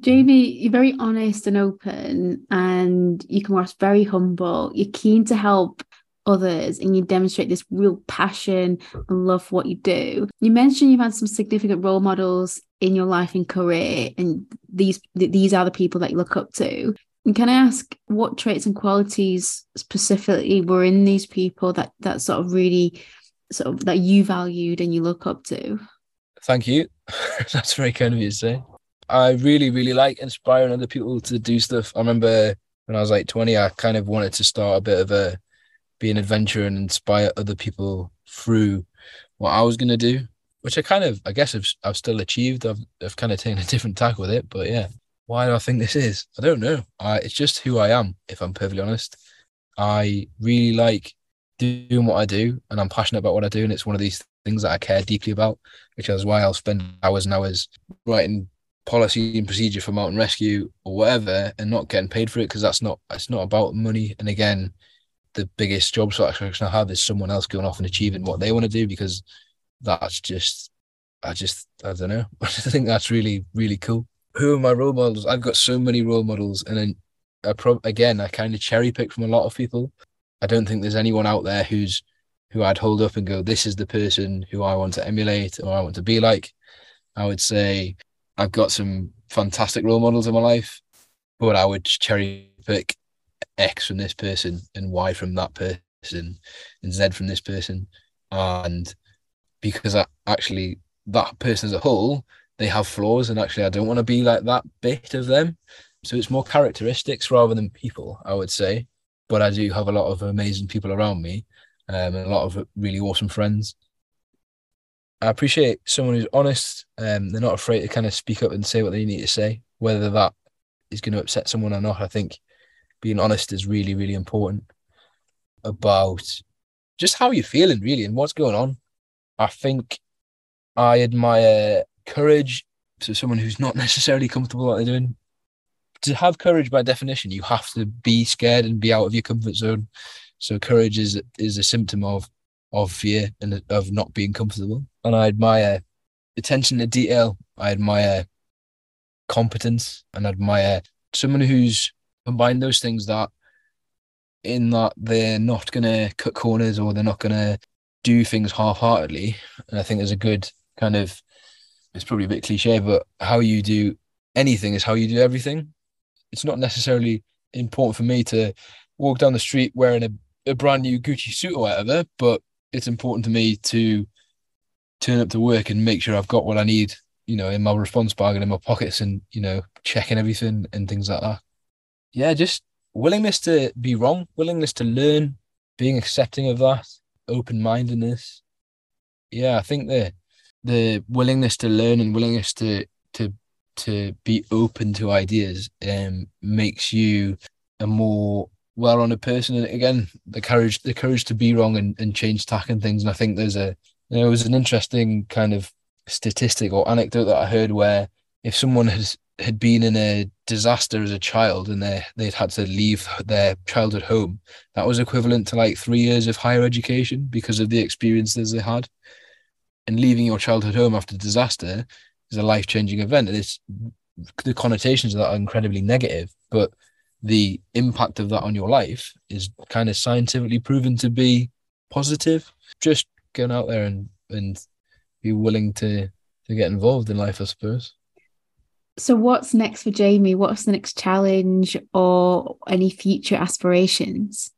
Jamie, you're very honest and open, and you come across very humble. You're keen to help others, and you demonstrate this real passion and love for what you do. You mentioned you've had some significant role models in your life and career, and these are the people that you look up to. And can I ask what traits and qualities specifically were in these people that sort of really sort of that you valued and you look up to? Thank you. That's very kind of you to say. I really, really like inspiring other people to do stuff. I remember when I was like 20, I kind of wanted to start a bit of a be an adventurer and inspire other people through what I was going to do. which I kind of, I guess I've still achieved. I've kind of taken a different tack with it, but yeah. Why do I think this is? I don't know. It's just who I am, if I'm perfectly honest. I really like doing what I do, and I'm passionate about what I do, and it's one of these things that I care deeply about, which is why I'll spend hours and hours writing policy and procedure for mountain rescue or whatever and not getting paid for it, because it's not about money. And again, the biggest job satisfaction I have is someone else going off and achieving what they want to do, because that's just, I don't know. I think that's really, really cool. Who are my role models? I've got so many role models, and then I kind of cherry pick from a lot of people. I don't think there's anyone out there who I'd hold up and go, this is the person who I want to emulate or I want to be like. I would say I've got some fantastic role models in my life, but I would cherry pick X from this person and Y from that person and Z from this person. And because that person as a whole, they have flaws, and actually I don't want to be like that bit of them. So it's more characteristics rather than people, I would say. But I do have a lot of amazing people around me, and a lot of really awesome friends. I appreciate someone who's honest. They're not afraid to kind of speak up and say what they need to say, whether that is going to upset someone or not. I think being honest is really, really important about just how you're feeling, really, and what's going on. I think I admire courage. So someone who's not necessarily comfortable with what they're doing. To have courage, by definition, you have to be scared and be out of your comfort zone. So courage is a symptom of fear and of not being comfortable. And I admire attention to detail. I admire competence, and I admire someone who's combined those things, that in that they're not going to cut corners or they're not going to do things half-heartedly. And I think there's a good kind of, it's probably a bit cliche, but how you do anything is how you do everything. It's not necessarily important for me to walk down the street wearing a brand new Gucci suit or whatever, but it's important to me to turn up to work and make sure I've got what I need, you know, in my response bag and in my pockets, and, you know, checking everything and things like that. Yeah, just willingness to be wrong, willingness to learn, being accepting of that, open-mindedness. Yeah, I think the willingness to learn and willingness to be open to ideas makes you a more well-rounded person. And again, the courage to be wrong and change tack and things. And I think there was an interesting kind of statistic or anecdote that I heard, where if someone had been in a disaster as a child and they'd had to leave their childhood home, that was equivalent to like 3 years of higher education because of the experiences they had. And leaving your childhood home after disaster is a life-changing event, and the connotations of that are incredibly negative, but the impact of that on your life is kind of scientifically proven to be positive. Just going out there and be willing to get involved in life, I suppose. So what's next for Jamie? What's the next challenge or any future aspirations?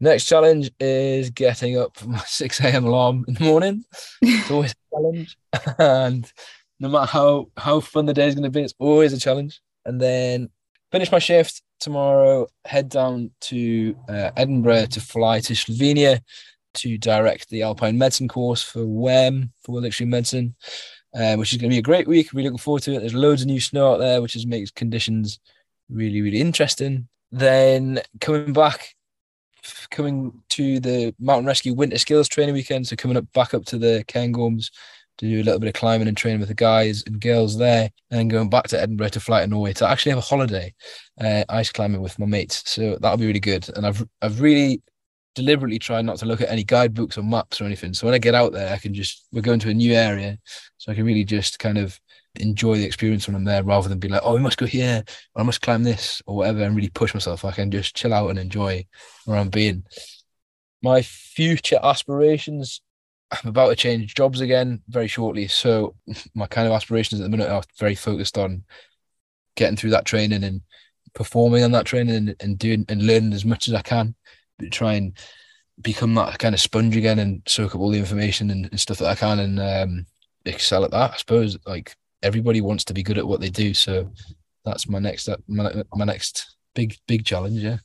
Next challenge is getting up from my 6 a.m. alarm in the morning. It's always a challenge. And no matter how fun the day is going to be, it's always a challenge. And then finish my shift tomorrow, head down to Edinburgh to fly to Slovenia to direct the Alpine Medicine course for WEM, for World Extreme Medicine, which is going to be a great week. Really looking forward to it. There's loads of new snow out there, which makes conditions really, really interesting. Then coming to the Mountain Rescue Winter Skills Training Weekend, so coming back up to the Cairngorms to do a little bit of climbing and training with the guys and girls there, and then going back to Edinburgh to fly to Norway to actually have a holiday, ice climbing with my mates. So that'll be really good. And I've really deliberately tried not to look at any guidebooks or maps or anything, so when I get out there, we're going to a new area, so I can really just kind of enjoy the experience when I'm there, rather than be like, oh, we must go here, or I must climb this or whatever, and really push myself. I can just chill out and enjoy where I'm being. My future aspirations, I'm about to change jobs again very shortly, so my kind of aspirations at the minute are very focused on getting through that training and performing on that training and doing and learning as much as I can, but try and become that kind of sponge again and soak up all the information and stuff that I can, and excel at that, I suppose. Like, everybody wants to be good at what they do, so that's my next big challenge. Yeah.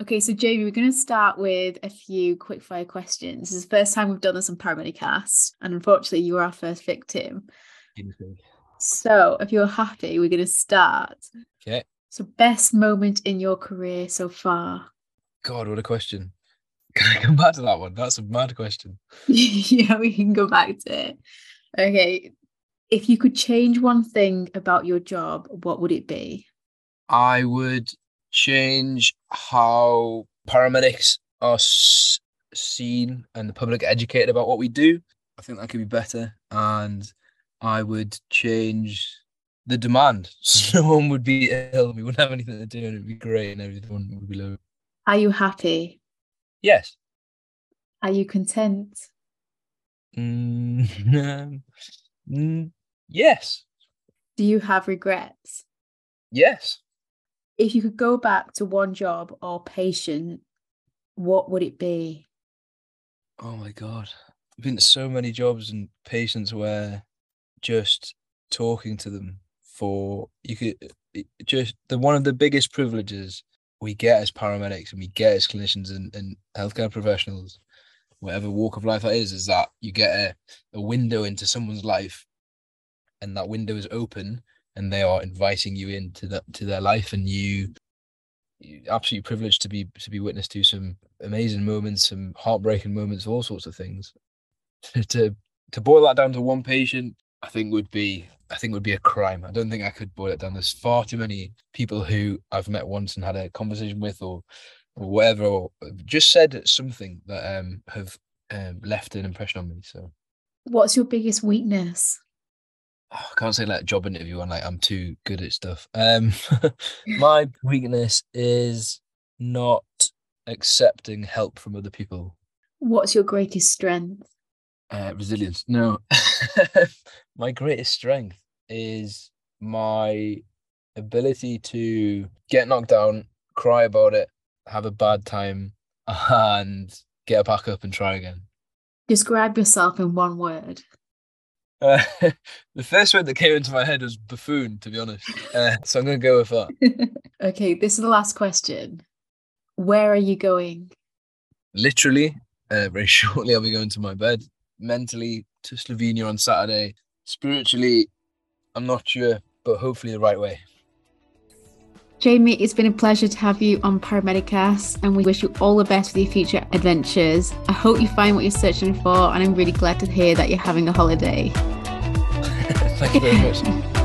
Okay, so Jamie, we're going to start with a few quickfire questions. This is the first time we've done this on Paramedicast, and unfortunately you were our first victim. So if you're happy, we're going to start. Okay. So best moment in your career so far? God, what a question. Can I come back to that one? That's a mad question. Yeah, we can go back to it. Okay. If you could change one thing about your job, what would it be? I would change how paramedics are seen and the public educated about what we do. I think that could be better. And I would change the demand. So no one would be ill. We wouldn't have anything to do and it'd be great and everyone would be low. Are you happy? Yes. Are you content? Yes. Do you have regrets? Yes. If you could go back to one job or patient, what would it be? Oh my God. I've been to so many jobs and patients where just talking to them one of the biggest privileges we get as paramedics and we get as clinicians and healthcare professionals, whatever walk of life that is that you get a window into someone's life, and that window is open and they are inviting you into their life, and you're absolutely privileged to be witness to some amazing moments, some heartbreaking moments, all sorts of things. to boil that down to one patient, I think would be a crime. I don't think I could boil it down. There's far too many people who I've met once and had a conversation with or whatever, or just said something that have left an impression on me. So what's your biggest weakness? Oh, I can't say like a job interview and like I'm too good at stuff. My weakness is not accepting help from other people. What's your greatest strength? Resilience. No. My greatest strength is my ability to get knocked down, cry about it, have a bad time, and get back up and try again. Describe yourself in one word. The first word that came into my head was buffoon, to be honest. So I'm going to go with that. Okay, this is the last question. Where are you going? Literally, very shortly, I'll be going to my bed. Mentally to Slovenia on Saturday. Spiritually, I'm not sure, but hopefully the right way. Jamie, it's been a pleasure to have you on Paramedicast, and we wish you all the best with your future adventures. I hope you find what you're searching for, and I'm really glad to hear that you're having a holiday. Thank you very much.